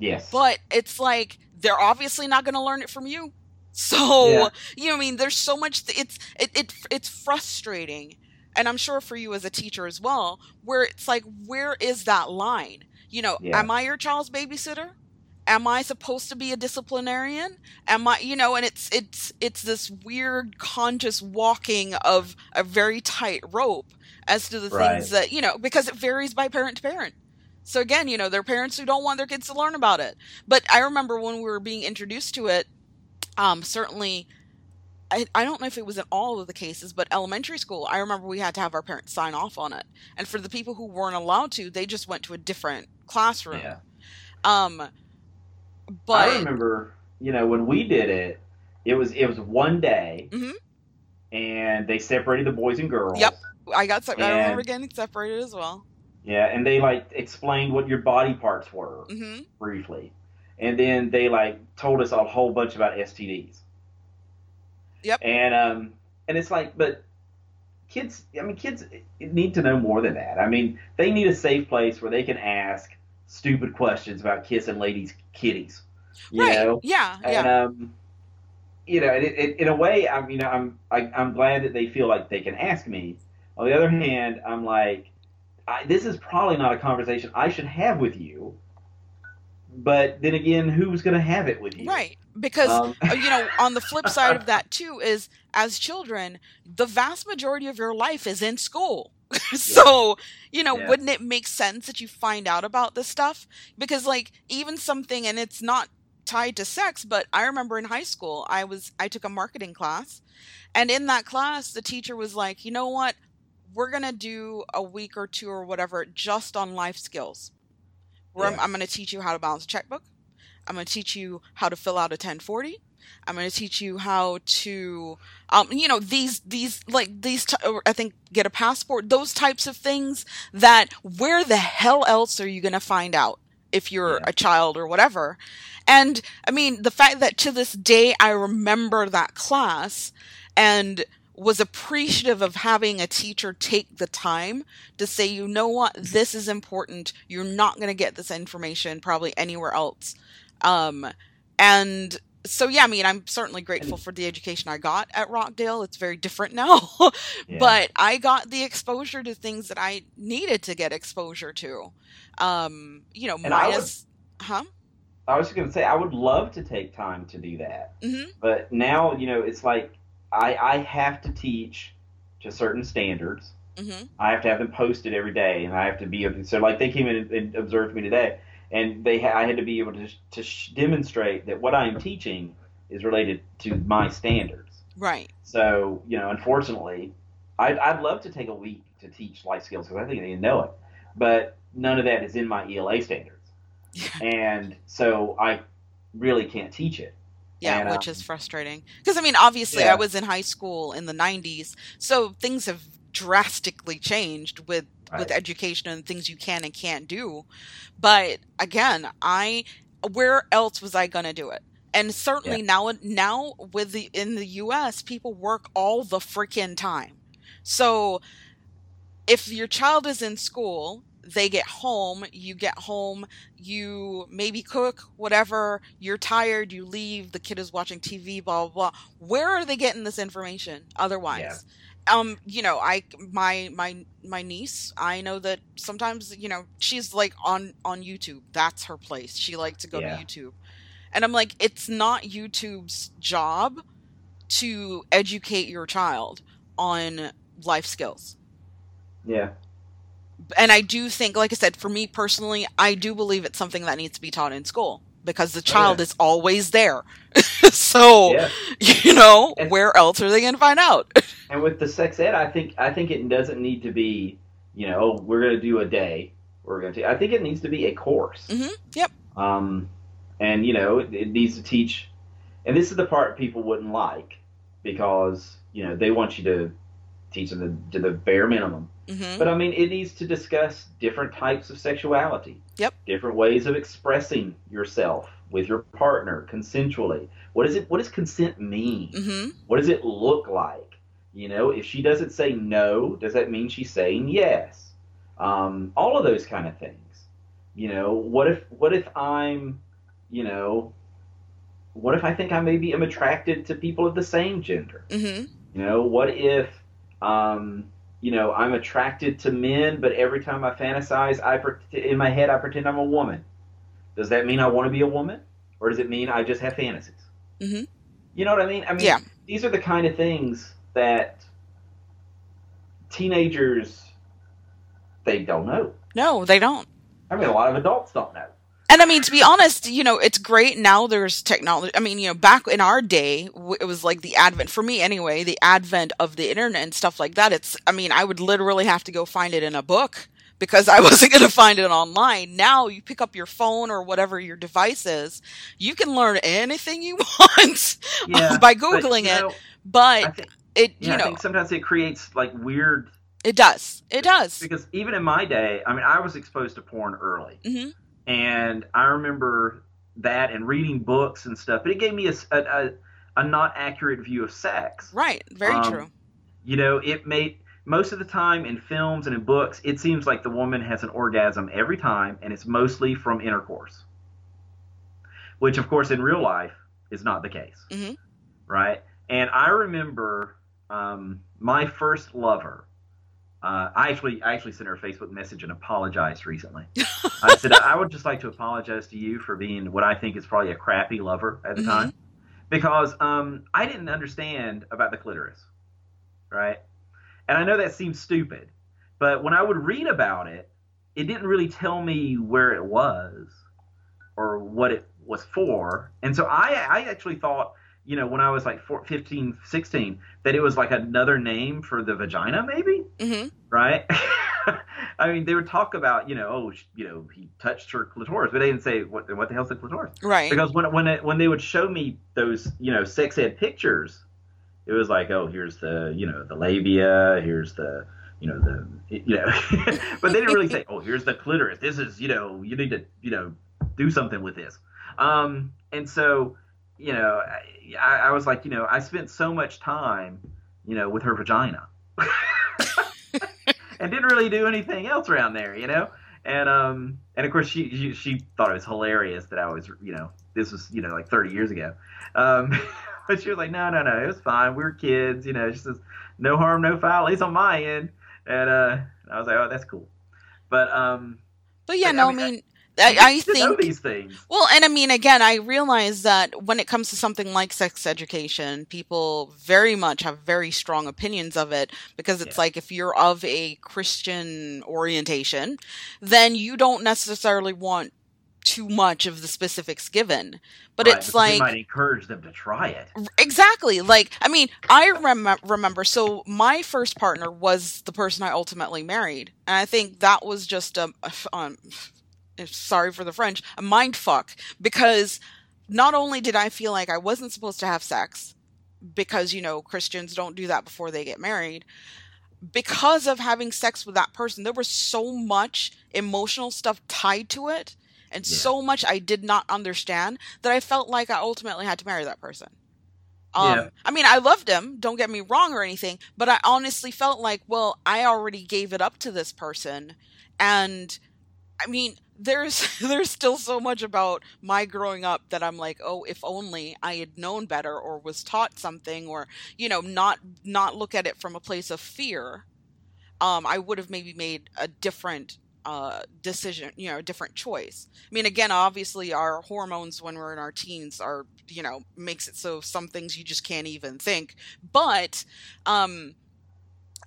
Yes. But it's like, they're obviously not going to learn it from you. So, yeah. you know what I mean? There's so much, th- it's, it, it, it's frustrating. And I'm sure for you as a teacher as well, where it's like, where is that line? You know, yeah. am I your child's babysitter? Am I supposed to be a disciplinarian? Am I, you know, and it's, it's, it's this weird conscious walking of a very tight rope as to the right. things that, you know, because it varies by parent to parent. So again, you know, there are parents who don't want their kids to learn about it. But I remember when we were being introduced to it, um, certainly, I, I don't know if it was in all of the cases, but elementary school, I remember we had to have our parents sign off on it. And for the people who weren't allowed to, they just went to a different classroom. Yeah. Um, but I remember, you know, when we did it, it was it was one day, mm-hmm. and they separated the boys and girls. Yep, I got se- and, I remember getting separated as well. Yeah, and they like explained what your body parts were mm-hmm. briefly, and then they like told us a whole bunch about S T Ds. Yep. And um, and it's like, but kids, I mean, kids need to know more than that. I mean, they need a safe place where they can ask stupid questions about kissing ladies' kitties. You right. know? Yeah. And, yeah. Um, you know, it, it, in a way, I'm, you know, I'm, I, I'm glad that they feel like they can ask me. On the other hand, I'm like, I, this is probably not a conversation I should have with you. But then again, who's going to have it with you? Right. Because, um. you know, on the flip side of that, too, is as children, the vast majority of your life is in school. Yeah. So, you know, yeah. wouldn't it make sense that you find out about this stuff? Because, like, even something, and it's not tied to sex, but I remember in high school, I was I took a marketing class. And in that class, the teacher was like, you know what? We're going to do a week or two or whatever just on life skills. Where yeah. I'm, I'm going to teach you how to balance a checkbook. I'm going to teach you how to fill out a ten forty. I'm going to teach you how to, um, you know, these, these, like these, t- I think, get a passport, those types of things that where the hell else are you going to find out if you're yeah. a child or whatever? And I mean, the fact that to this day, I remember that class and was appreciative of having a teacher take the time to say, you know what, this is important. You're not going to get this information probably anywhere else. Um, and so, yeah, I mean, I'm certainly grateful for the education I got at Rockdale. It's very different now, yeah. but I got the exposure to things that I needed to get exposure to. Um, you know, and minus, I would, huh? I was just going to say, I would love to take time to do that, mm-hmm. but now, you know, it's like, I, I have to teach to certain standards. Mm-hmm. I have to have them posted every day, and I have to be able to, so like they came in and, and observed me today, and they ha- I had to be able to to sh- demonstrate that what I am teaching is related to my standards. Right. So, you know, unfortunately, I'd, I'd love to take a week to teach life skills because I think they know it, but none of that is in my E L A standards. And so I really can't teach it. Yeah, and, which um, is frustrating. Because, I mean, obviously yeah. I was in high school in the nineties, so things have drastically changed with, right. with education and things you can and can't do. But, again, I where else was I going to do it? And certainly yeah. now now with the in the U S, people work all the freaking time. So if your child is in school, they get home, you get home, you maybe cook, whatever, you're tired, you leave, the kid is watching T V, blah, blah, blah. Where are they getting this information otherwise? Yeah. Um, you know, I, my, my, my niece, I know that sometimes, you know, she's like on, on YouTube. That's her place. She likes to go yeah. to YouTube. And I'm like, it's not YouTube's job to educate your child on life skills. Yeah. And I do think, like I said, for me personally, I do believe it's something that needs to be taught in school because the child oh, yeah. is always there. So, yeah. you know, and, where else are they going to find out? And with the sex ed, I think I think it doesn't need to be, you know, oh, we're going to do a day. We're going to. I think it needs to be a course. Mm-hmm. Yep. Um, and you know, it, it needs to teach. And this is the part people wouldn't like because you know they want you to teach them the, to the bare minimum. Mm-hmm. But, I mean, it needs to discuss different types of sexuality. Yep. Different ways of expressing yourself with your partner consensually. What is it? What does consent mean? Mm-hmm. What does it look like? You know, if she doesn't say no, does that mean she's saying yes? Um, all of those kind of things. You know, what if what if I'm you know, what if I think I maybe am attracted to people of the same gender? Mm-hmm. You know, what if, um, you know, I'm attracted to men, but every time I fantasize, I pre- in my head, I pretend I'm a woman. Does that mean I want to be a woman? Or does it mean I just have fantasies? Mm-hmm. You know what I mean? I mean, yeah. These are the kind of things that teenagers, they don't know. No, they don't. I mean, a lot of adults don't know. And I mean, to be honest, you know, it's great now there's technology. I mean, you know, back in our day, it was like the advent, for me anyway, the advent of the internet and stuff like that. It's, I mean, I would literally have to go find it in a book because I wasn't going to find it online. Now you pick up your phone or whatever your device is, you can learn anything you want yeah, by Googling but, it. Know, but think, it, yeah, you know. I think sometimes it creates like weird. It does. It does. Because even in my day, I mean, I was exposed to porn early. Mm-hmm. And I remember that and reading books and stuff. But it gave me a, a, a not accurate view of sex. Right. Very um, true. You know, it made most of the time in films and in books, it seems like the woman has an orgasm every time. And it's mostly from intercourse, which, of course, in real life is not the case. Mm-hmm. Right. And I remember um, my first lover. Uh, I actually I actually sent her a Facebook message and apologized recently. I said, I would just like to apologize to you for being what I think is probably a crappy lover at the mm-hmm. time. Because um, I didn't understand about the clitoris, right? And I know that seems stupid. But when I would read about it, it didn't really tell me where it was or what it was for. And so I, I actually thought, you know, when I was like fourteen, fifteen, sixteen, that it was like another name for the vagina, maybe? Mm-hmm. Right? I mean, they would talk about, you know, oh, she, you know, he touched her clitoris, but they didn't say, what, what the hell's the clitoris? Right. Because when when it, when they would show me those, you know, sex ed pictures, it was like, oh, here's the, you know, the labia, here's the, you know, the, you know. But they didn't really say, oh, here's the clitoris. This is, you know, you need to, you know, do something with this. Um, and so... You know, I, I was like, you know, I spent so much time, you know, with her vagina and didn't really do anything else around there, you know. And um, and of course, she, she she thought it was hilarious that I was, you know, this was, you know, like thirty years ago. Um, but she was like, no, no, no, it was fine. We were kids, you know. She says, no harm, no foul, at least on my end. And uh, I was like, oh, that's cool. But um, but yeah, but, no, I mean. I mean I, I think, know these things. Well, and I mean, again, I realize that when it comes to something like sex education, people very much have very strong opinions of it because it's yeah. like if you're of a Christian orientation, then you don't necessarily want too much of the specifics given, but right, it's like you might encourage them to try it. Exactly. Like, I mean, I rem- remember, so my first partner was the person I ultimately married. And I think that was just a, a um, sorry for the French, a mind fuck, because not only did I feel like I wasn't supposed to have sex because, you know, Christians don't do that before they get married, because of having sex with that person, there was so much emotional stuff tied to it and yeah. so much I did not understand that I felt like I ultimately had to marry that person. Um, yeah. I mean, I loved him, don't get me wrong or anything, but I honestly felt like, well, I already gave it up to this person. And I mean, there's there's still so much about my growing up that I'm like, oh, if only I had known better or was taught something, or, you know, not not look at it from a place of fear. Um, I would have maybe made a different uh, decision, you know, a different choice. I mean, again, obviously our hormones when we're in our teens are, you know, makes it so some things you just can't even think. But um,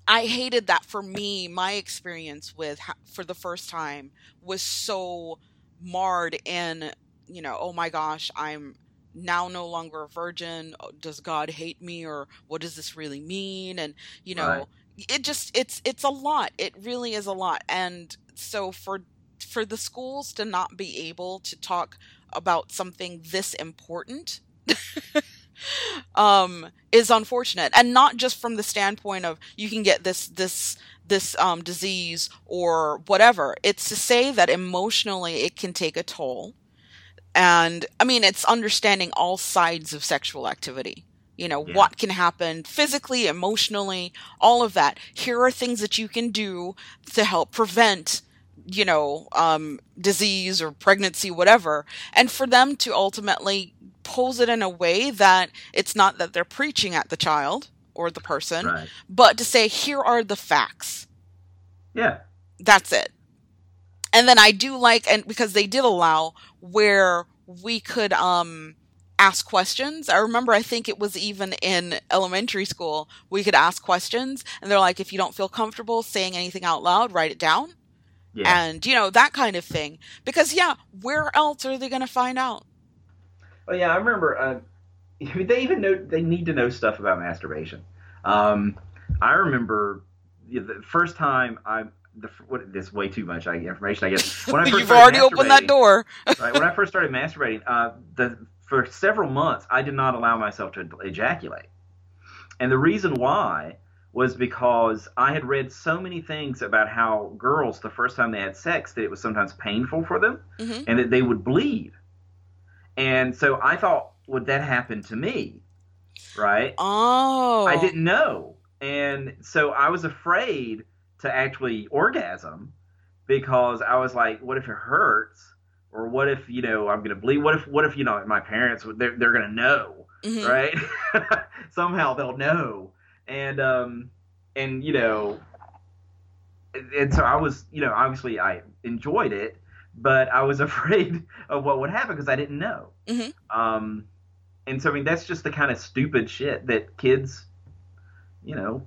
I hated that for me, my experience with, for the first time, was so marred in, you know, oh my gosh, I'm now no longer a virgin. Does God hate me? Or what does this really mean? And, you know, right. it just, it's, it's a lot. It really is a lot. And so for, for the schools to not be able to talk about something this important, um is unfortunate, and not just from the standpoint of you can get this this this um disease or whatever. It's to say that emotionally it can take a toll. And I mean, it's understanding all sides of sexual activity, you know, yeah. what can happen physically, emotionally, all of that. Here are things that you can do to help prevent you know, um, disease or pregnancy, whatever. And for them to ultimately pose it in a way that it's not that they're preaching at the child or the person, right. but to say, here are the facts. Yeah. That's it. And then I do like, and because they did allow where we could um, ask questions. I remember, I think it was even in elementary school, we could ask questions. And they're like, if you don't feel comfortable saying anything out loud, write it down. Yeah. And, you know, that kind of thing. Because, yeah, where else are they going to find out? Oh, yeah, I remember uh, they even know they need to know stuff about masturbation. Um, I remember the first time I... The, what, this way too much I, information, I guess. When I first You've already opened that door. Right, when I first started masturbating, uh, the, for several months, I did not allow myself to ejaculate. And the reason why was because I had read so many things about how girls, the first time they had sex, that it was sometimes painful for them mm-hmm. and that they would bleed. And so I thought, would that happen to me? Right? Oh. I didn't know. And so I was afraid to actually orgasm because I was like, what if it hurts? Or what if, you know, I'm going to bleed? What if, what if, you know, my parents, they're, they're going to know, mm-hmm. right? Somehow they'll know. And, um, and, you know, and, and so I was, you know, obviously I enjoyed it, but I was afraid of what would happen because I didn't know. Mm-hmm. Um, and so, I mean, that's just the kind of stupid shit that kids, you know,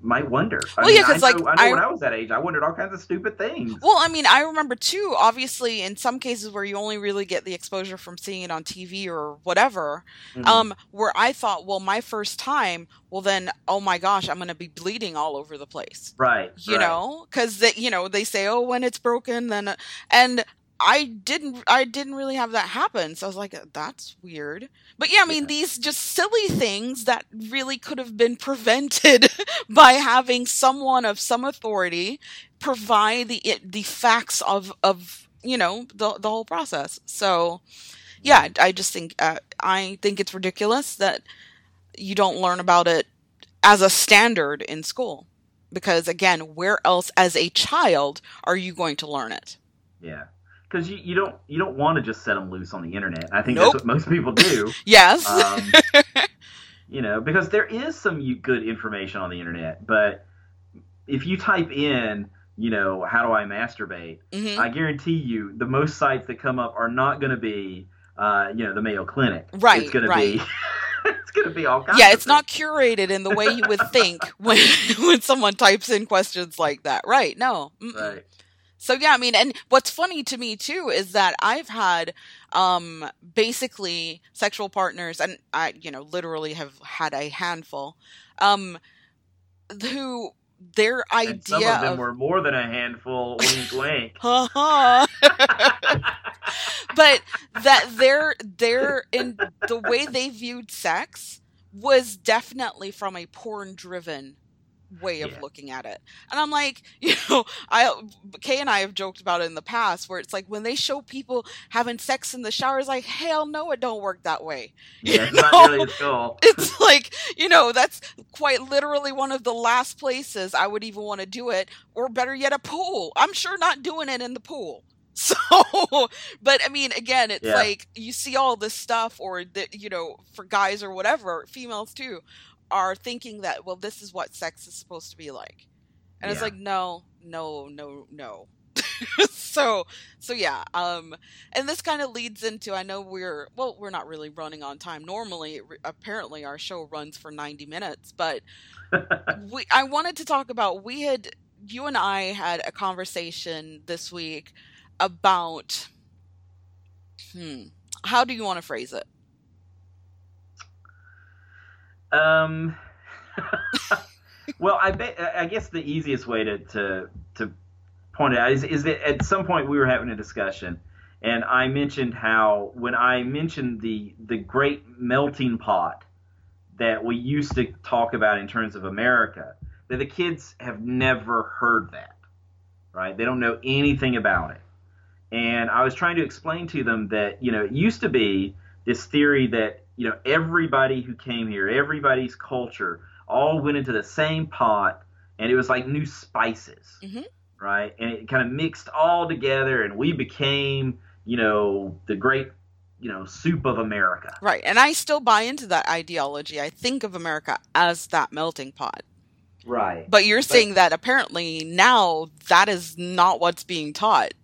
might wonder. Well, I mean, yeah, because like I know I, when I was that age, I wondered all kinds of stupid things. Well, I mean, I remember too. Obviously, in some cases where you only really get the exposure from seeing it on T V or whatever, mm-hmm. um, where I thought, well, my first time, well, then, oh my gosh, I'm going to be bleeding all over the place, right? You right. know, because that you know they say, oh, when it's broken, then uh, and I didn't, I didn't really have that happen, so I was like, that's weird. But yeah, I mean, yeah. these just silly things that really could have been prevented by having someone of some authority provide the it, the facts of of you know the the whole process. So yeah, I just think uh, I think it's ridiculous that you don't learn about it as a standard in school, because again, where else as a child are you going to learn it? Yeah. Because you, you don't you don't want to just set them loose on the internet. I think nope. that's what most people do. Yes. Um, you know, because there is some good information on the internet, but if you type in, you know, how do I masturbate? Mm-hmm. I guarantee you, the most sites that come up are not going to be, uh, you know, the Mayo Clinic. Right. It's going right. to be. It's going to be all kinds. Yeah, it's of not curated in the way you would think when when someone types in questions like that. Right. No. Mm-mm. Right. So, yeah, I mean, and what's funny to me, too, is that I've had um, basically sexual partners, and I, you know, literally have had a handful, um, who their idea and some of them of, were more than a handful, wink, wink. Uh-huh. But that their, their, in the way they viewed sex was definitely from a porn-driven way of yeah. looking at it. And I'm like, you know, I Kay and I have joked about it in the past where it's like when they show people having sex in the shower, it's like, hell no, it don't work that way. Yeah, it's not really at all. It's like, you know, that's quite literally one of the last places I would even want to do it, or better yet, a pool. I'm sure not doing it in the pool. So, but I mean, again, it's yeah. like you see all this stuff, or that, you know, for guys or whatever, females too, are thinking that, well, this is what sex is supposed to be like. And yeah. it's like, no, no, no, no. so, so yeah. Um, and this kind of leads into, I know we're, well, we're not really running on time. Normally, re- apparently our show runs for ninety minutes, but we, I wanted to talk about, we had, you and I had a conversation this week about, hmm, how do you want to phrase it? Um, well, I bet, I guess the easiest way to, to, to point it out is, is that at some point we were having a discussion, and I mentioned how, when I mentioned the, the great melting pot that we used to talk about in terms of America, that the kids have never heard that, right? They don't know anything about it. And I was trying to explain to them that, you know, it used to be this theory that, you know, everybody who came here, everybody's culture, all went into the same pot, and it was like new spices, mm-hmm. right? And it kind of mixed all together, and we became, you know, the great, you know, soup of America. Right, and I still buy into that ideology. I think of America as that melting pot. Right. But you're saying but, that apparently now that is not what's being taught.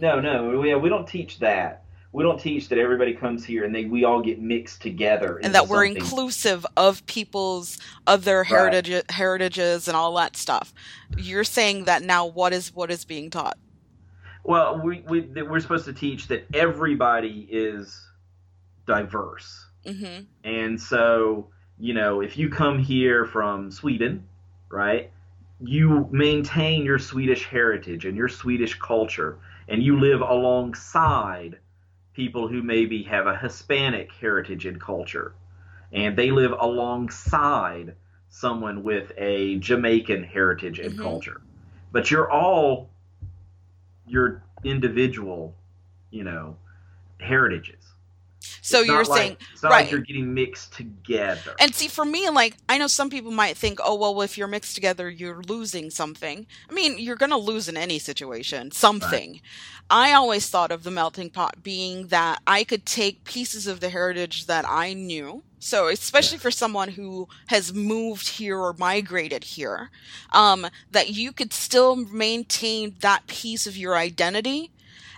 No, no, we we don't teach that. We don't teach that everybody comes here and they we all get mixed together. And that we're something. Inclusive of people's other heritage, right. heritages and all that stuff. You're saying that now what is what is being taught? Well, we, we, we're supposed to teach that everybody is diverse. Mm-hmm. And so, you know, if you come here from Sweden, right, you maintain your Swedish heritage and your Swedish culture, and you live alongside people who maybe have a Hispanic heritage and culture, and they live alongside someone with a Jamaican heritage and mm-hmm. culture. But you're all your individual, you know, heritages. So it's you're saying, like, it's not right. like you're getting mixed together. And see, for me, like, I know some people might think, oh, well, if you're mixed together, you're losing something. I mean, you're going to lose in any situation, something. Right. I always thought of the melting pot being that I could take pieces of the heritage that I knew. So especially yeah. for someone who has moved here or migrated here, um, that you could still maintain that piece of your identity,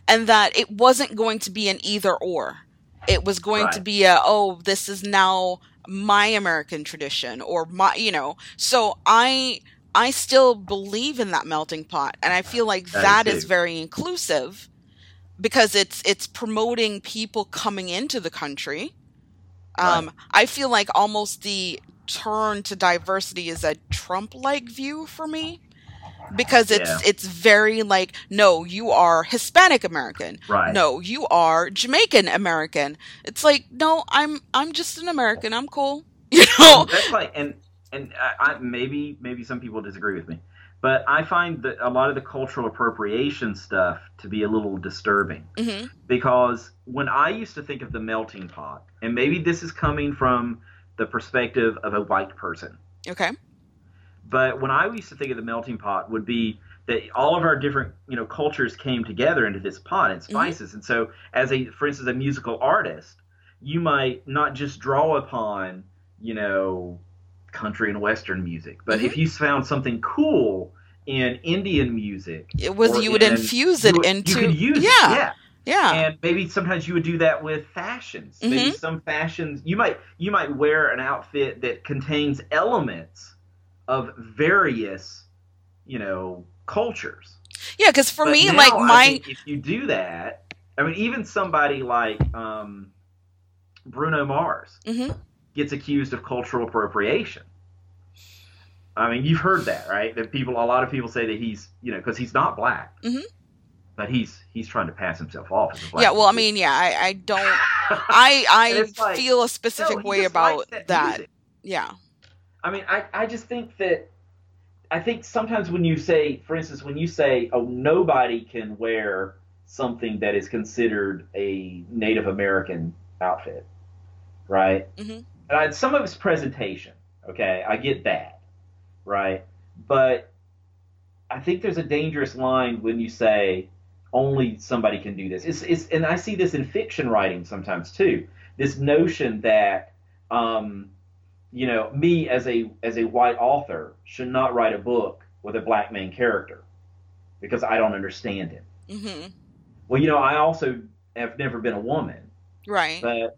and that it wasn't going to be an either or. It was going right. to be a, oh, this is now my American tradition, or my, you know, so I, I still believe in that melting pot. And I feel like that is very inclusive, because it's, it's promoting people coming into the country. Um, right. I feel like almost the turn to diversity is a Trump-like view for me. Because it's yeah. it's very like, no, you are Hispanic American. Right. No, you are Jamaican American. It's like, no, I'm I'm just an American. I'm cool. You know. And that's like, and and I, I, maybe maybe some people disagree with me, but I find that a lot of the cultural appropriation stuff to be a little disturbing. Mm-hmm. Because when I used to think of the melting pot, and maybe this is coming from the perspective of a white person. Okay. But when I used to think of the melting pot would be that all of our different, you know, cultures came together into this pot and spices. Mm-hmm. And so as a, for instance, a musical artist, you might not just draw upon, you know, country and Western music, but mm-hmm. if you found something cool in Indian music, it was, you would in, infuse it you, into, you could use yeah. it, yeah. Yeah. And maybe sometimes you would do that with fashions. Mm-hmm. Maybe some fashions, you might, you might wear an outfit that contains elements of various, you know, cultures. Yeah, because for but me, now, like my, if you do that, I mean, even somebody like um, Bruno Mars mm-hmm. gets accused of cultural appropriation. I mean, you've heard that, right? That people, a lot of people say that he's, you know, because he's not black, mm-hmm. but he's he's trying to pass himself off as a black. Yeah, well, person. I mean, yeah, I, I don't, I I like, feel a specific no, way about that. that. Yeah. I mean, I, I just think that I think sometimes when you say, for instance, when you say, oh, nobody can wear something that is considered a Native American outfit, right? Mm-hmm. Uh, some of it's presentation, okay? I get that, right? But I think there's a dangerous line when you say only somebody can do this. It's, it's, and I see this in fiction writing sometimes too, this notion that um, – you know, me as a as a white author should not write a book with a black main character because I don't understand him. Mm-hmm. Well, you know, I also have never been a woman. Right. But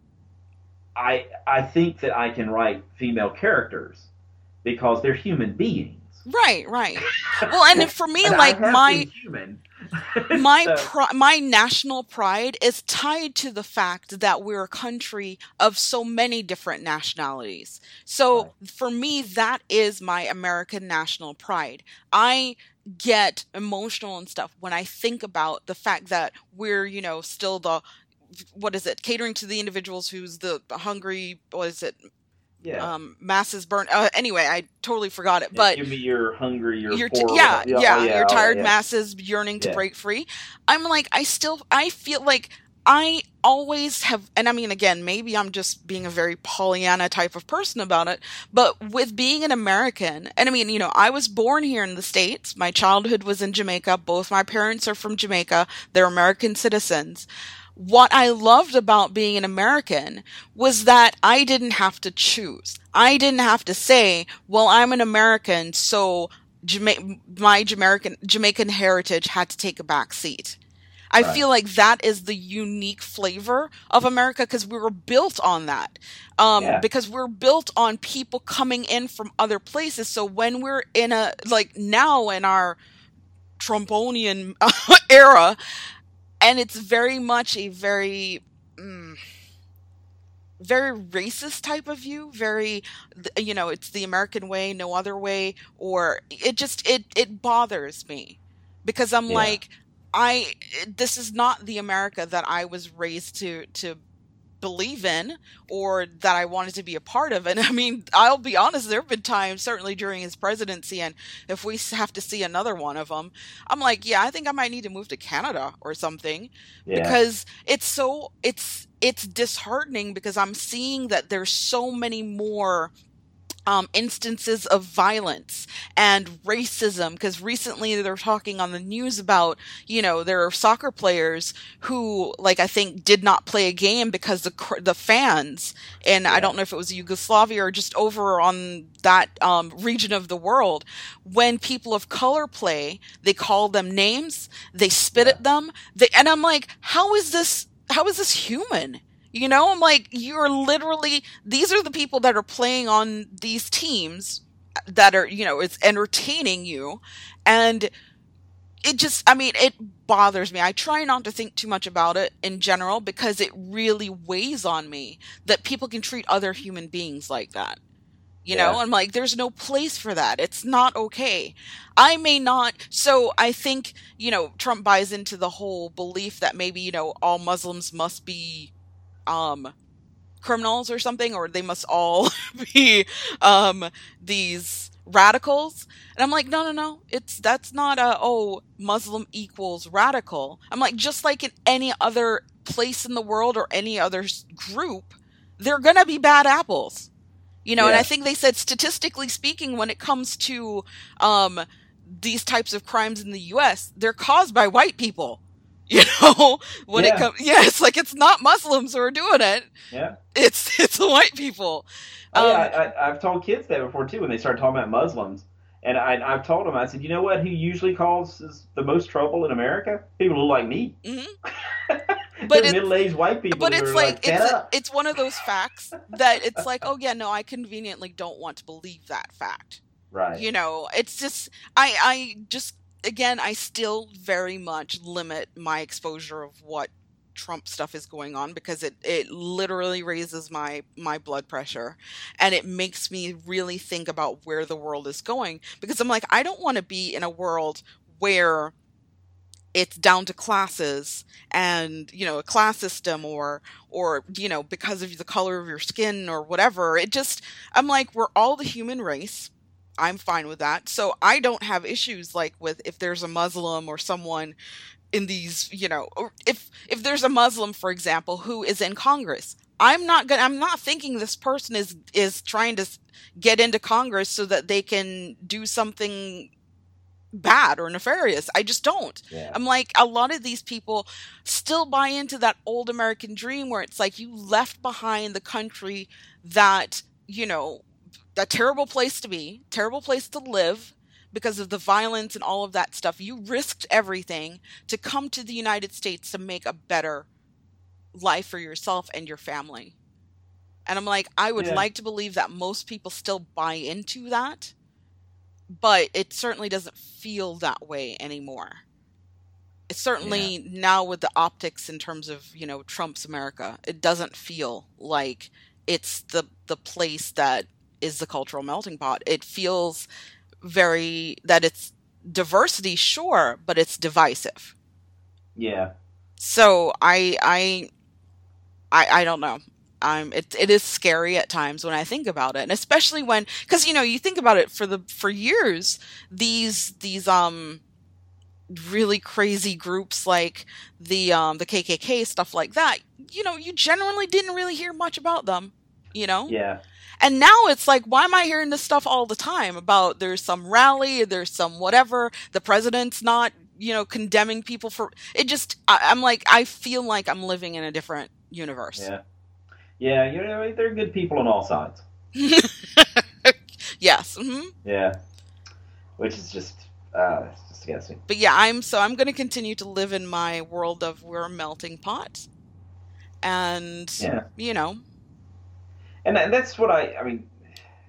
I I think that I can write female characters because they're human beings. Right, right. Well, and for me, and like my human. my so. pri- my national pride is tied to the fact that we're a country of so many different nationalities. So right. for me, that is my American national pride. I get emotional and stuff when I think about the fact that we're, you know, still the, what is it, catering to the individuals who's the, the hungry, what is it? Yeah. Um, masses burn. Uh, anyway, I totally forgot it. But give me your hungry, your you're t- poor, yeah, yeah, yeah, yeah, your tired yeah. masses yearning to yeah. break free. I'm like, I still, I feel like I always have, and I mean, again, maybe I'm just being a very Pollyanna type of person about it, but with being an American, and I mean, you know, I was born here in the States. My childhood was in Jamaica. Both my parents are from Jamaica. They're American citizens. What I loved about being an American was that I didn't have to choose. I didn't have to say, well, I'm an American, so Jama- my Jamaican, Jamaican heritage had to take a back seat. I right. feel like that is the unique flavor of America because we were built on that. Um, yeah. Because we're built on people coming in from other places. So when we're in a, like now in our Trumponian era, and it's very much a very, mm, very racist type of view, very, you know, it's the American way, no other way, or it just, it, it bothers me because I'm yeah. like, I, this is not the America that I was raised to, to believe in or that I wanted to be a part of. And I mean, I'll be honest, there have been times, certainly during his presidency, and if we have to see another one of them, I'm like, yeah, I think I might need to move to Canada or something yeah. because it's so, it's, it's disheartening because I'm seeing that there's so many more Um, instances of violence and racism, because recently they're talking on the news about, you know, there are soccer players who, like, I think did not play a game because the the fans, and yeah. I don't know if it was Yugoslavia or just over on that um, region of the world, when people of color play, they call them names, they spit yeah. at them, they, and I'm like, how is this? How is this human? You know, I'm like, you're literally, these are the people that are playing on these teams that are, you know, it's entertaining you. And it just, I mean, it bothers me. I try not to think too much about it in general because it really weighs on me that people can treat other human beings like that. You know, yeah. I'm like, there's no place for that. It's not okay. I may not. So I think, you know, Trump buys into the whole belief that maybe, you know, all Muslims must be um criminals or something, or they must all be um these radicals. And I'm like, no no no it's that's not a oh Muslim equals radical. I'm like, just like in any other place in the world or any other group, they're gonna be bad apples, you know. yeah. And I think they said, statistically speaking, when it comes to um these types of crimes in the U S, they're caused by white people. You know, when yeah. it comes, yeah, it's like, it's not Muslims who are doing it. Yeah. It's, it's white people. Um, oh, yeah, I, I, I've told kids that before too, when they started talking about Muslims, and I, I've told them, I said, you know what, who usually causes the most trouble in America? People who look like me. Mm-hmm. But middle-aged white people. But it's like, like it's, a, it's one of those facts that it's like, oh yeah, no, I conveniently don't want to believe that fact. Right. You know, it's just, I, I just, again, I still very much limit my exposure of what Trump stuff is going on because it, it literally raises my, my blood pressure, and it makes me really think about where the world is going, because I'm like, I don't want to be in a world where it's down to classes and, you know, a class system or, or, you know, because of the color of your skin or whatever. It just, I'm like, we're all the human race. I'm fine with that. So I don't have issues like with if there's a Muslim or someone in these, you know, or if, if there's a Muslim, for example, who is in Congress, I'm not going to, I'm not thinking this person is, is trying to get into Congress so that they can do something bad or nefarious. I just don't. Yeah. I'm like, a lot of these people still buy into that old American dream where it's like you left behind the country that, you know, a terrible place to be, terrible place to live because of the violence and all of that stuff. You risked everything to come to the United States to make a better life for yourself and your family. And I'm like, I would yeah. like to believe that most people still buy into that, but it certainly doesn't feel that way anymore. It's certainly yeah. now with the optics in terms of, you know, Trump's America, it doesn't feel like it's the, the place that is the cultural melting pot. It feels very that it's diversity, sure, but it's divisive. Yeah. So I I I, I don't know. I'm it it is scary at times when I think about it, and especially when, because you know, you think about it for the for years, these these um really crazy groups like the um, the K K K, stuff like that, you know, you generally didn't really hear much about them, you know? Yeah. And now it's like, why am I hearing this stuff all the time about there's some rally, there's some whatever, the president's not, you know, condemning people for it. Just, I, I'm like, I feel like I'm living in a different universe. Yeah. Yeah. You know, there are good people on all sides. Yes. Mm-hmm. Yeah. Which is just, uh, it's just disgusting. But yeah, I'm, so I'm going to continue to live in my world of we're a melting pot and, yeah. you know, And that's what I, I mean,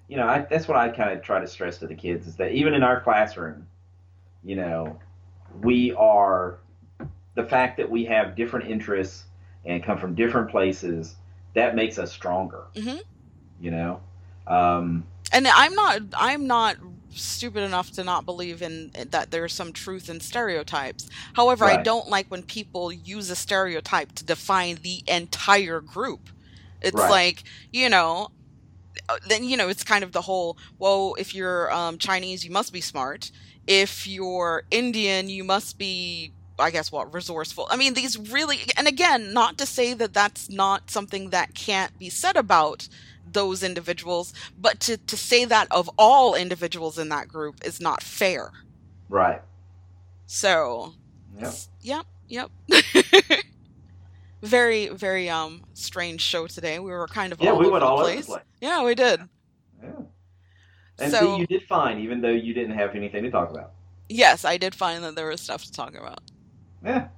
you know, I, that's what I kind of try to stress to the kids is that even in our classroom, you know, we are, the fact that we have different interests and come from different places, that makes us stronger, mm-hmm. you know? Um, and I'm not, I'm not stupid enough to not believe in that there's some truth in stereotypes. However, right. I don't like when people use a stereotype to define the entire group. It's right. like, you know, then, you know, it's kind of the whole, well, if you're um, Chinese, you must be smart. If you're Indian, you must be, I guess, what, resourceful. I mean, these really, and again, not to say that that's not something that can't be said about those individuals, but to, to say that of all individuals in that group is not fair. Right. So, yep, yep. yep. Very, very um strange show today. We were kind of yeah, all we over went the all place. Over the place. Yeah, we did. Yeah. And so, so you did fine, even though you didn't have anything to talk about. Yes, I did find that there was stuff to talk about. Yeah.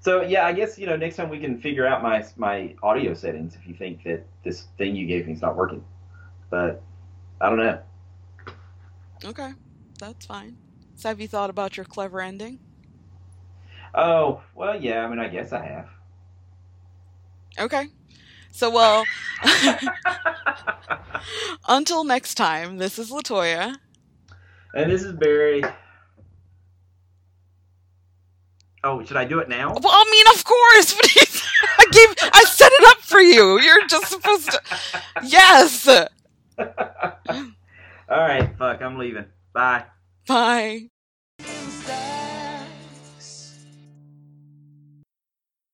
So yeah, I guess you know next time we can figure out my my audio settings if you think that this thing you gave me is not working. But I don't know. Okay, that's fine. So have you thought about your clever ending? Oh well, yeah. I mean, I guess I have. Okay. So, well, until next time, this is LaToya. And this is Barry. Oh, should I do it now? Well, I mean, of course. I gave, I set it up for you. You're just supposed to. Yes. All right. Fuck, I'm leaving. Bye. Bye.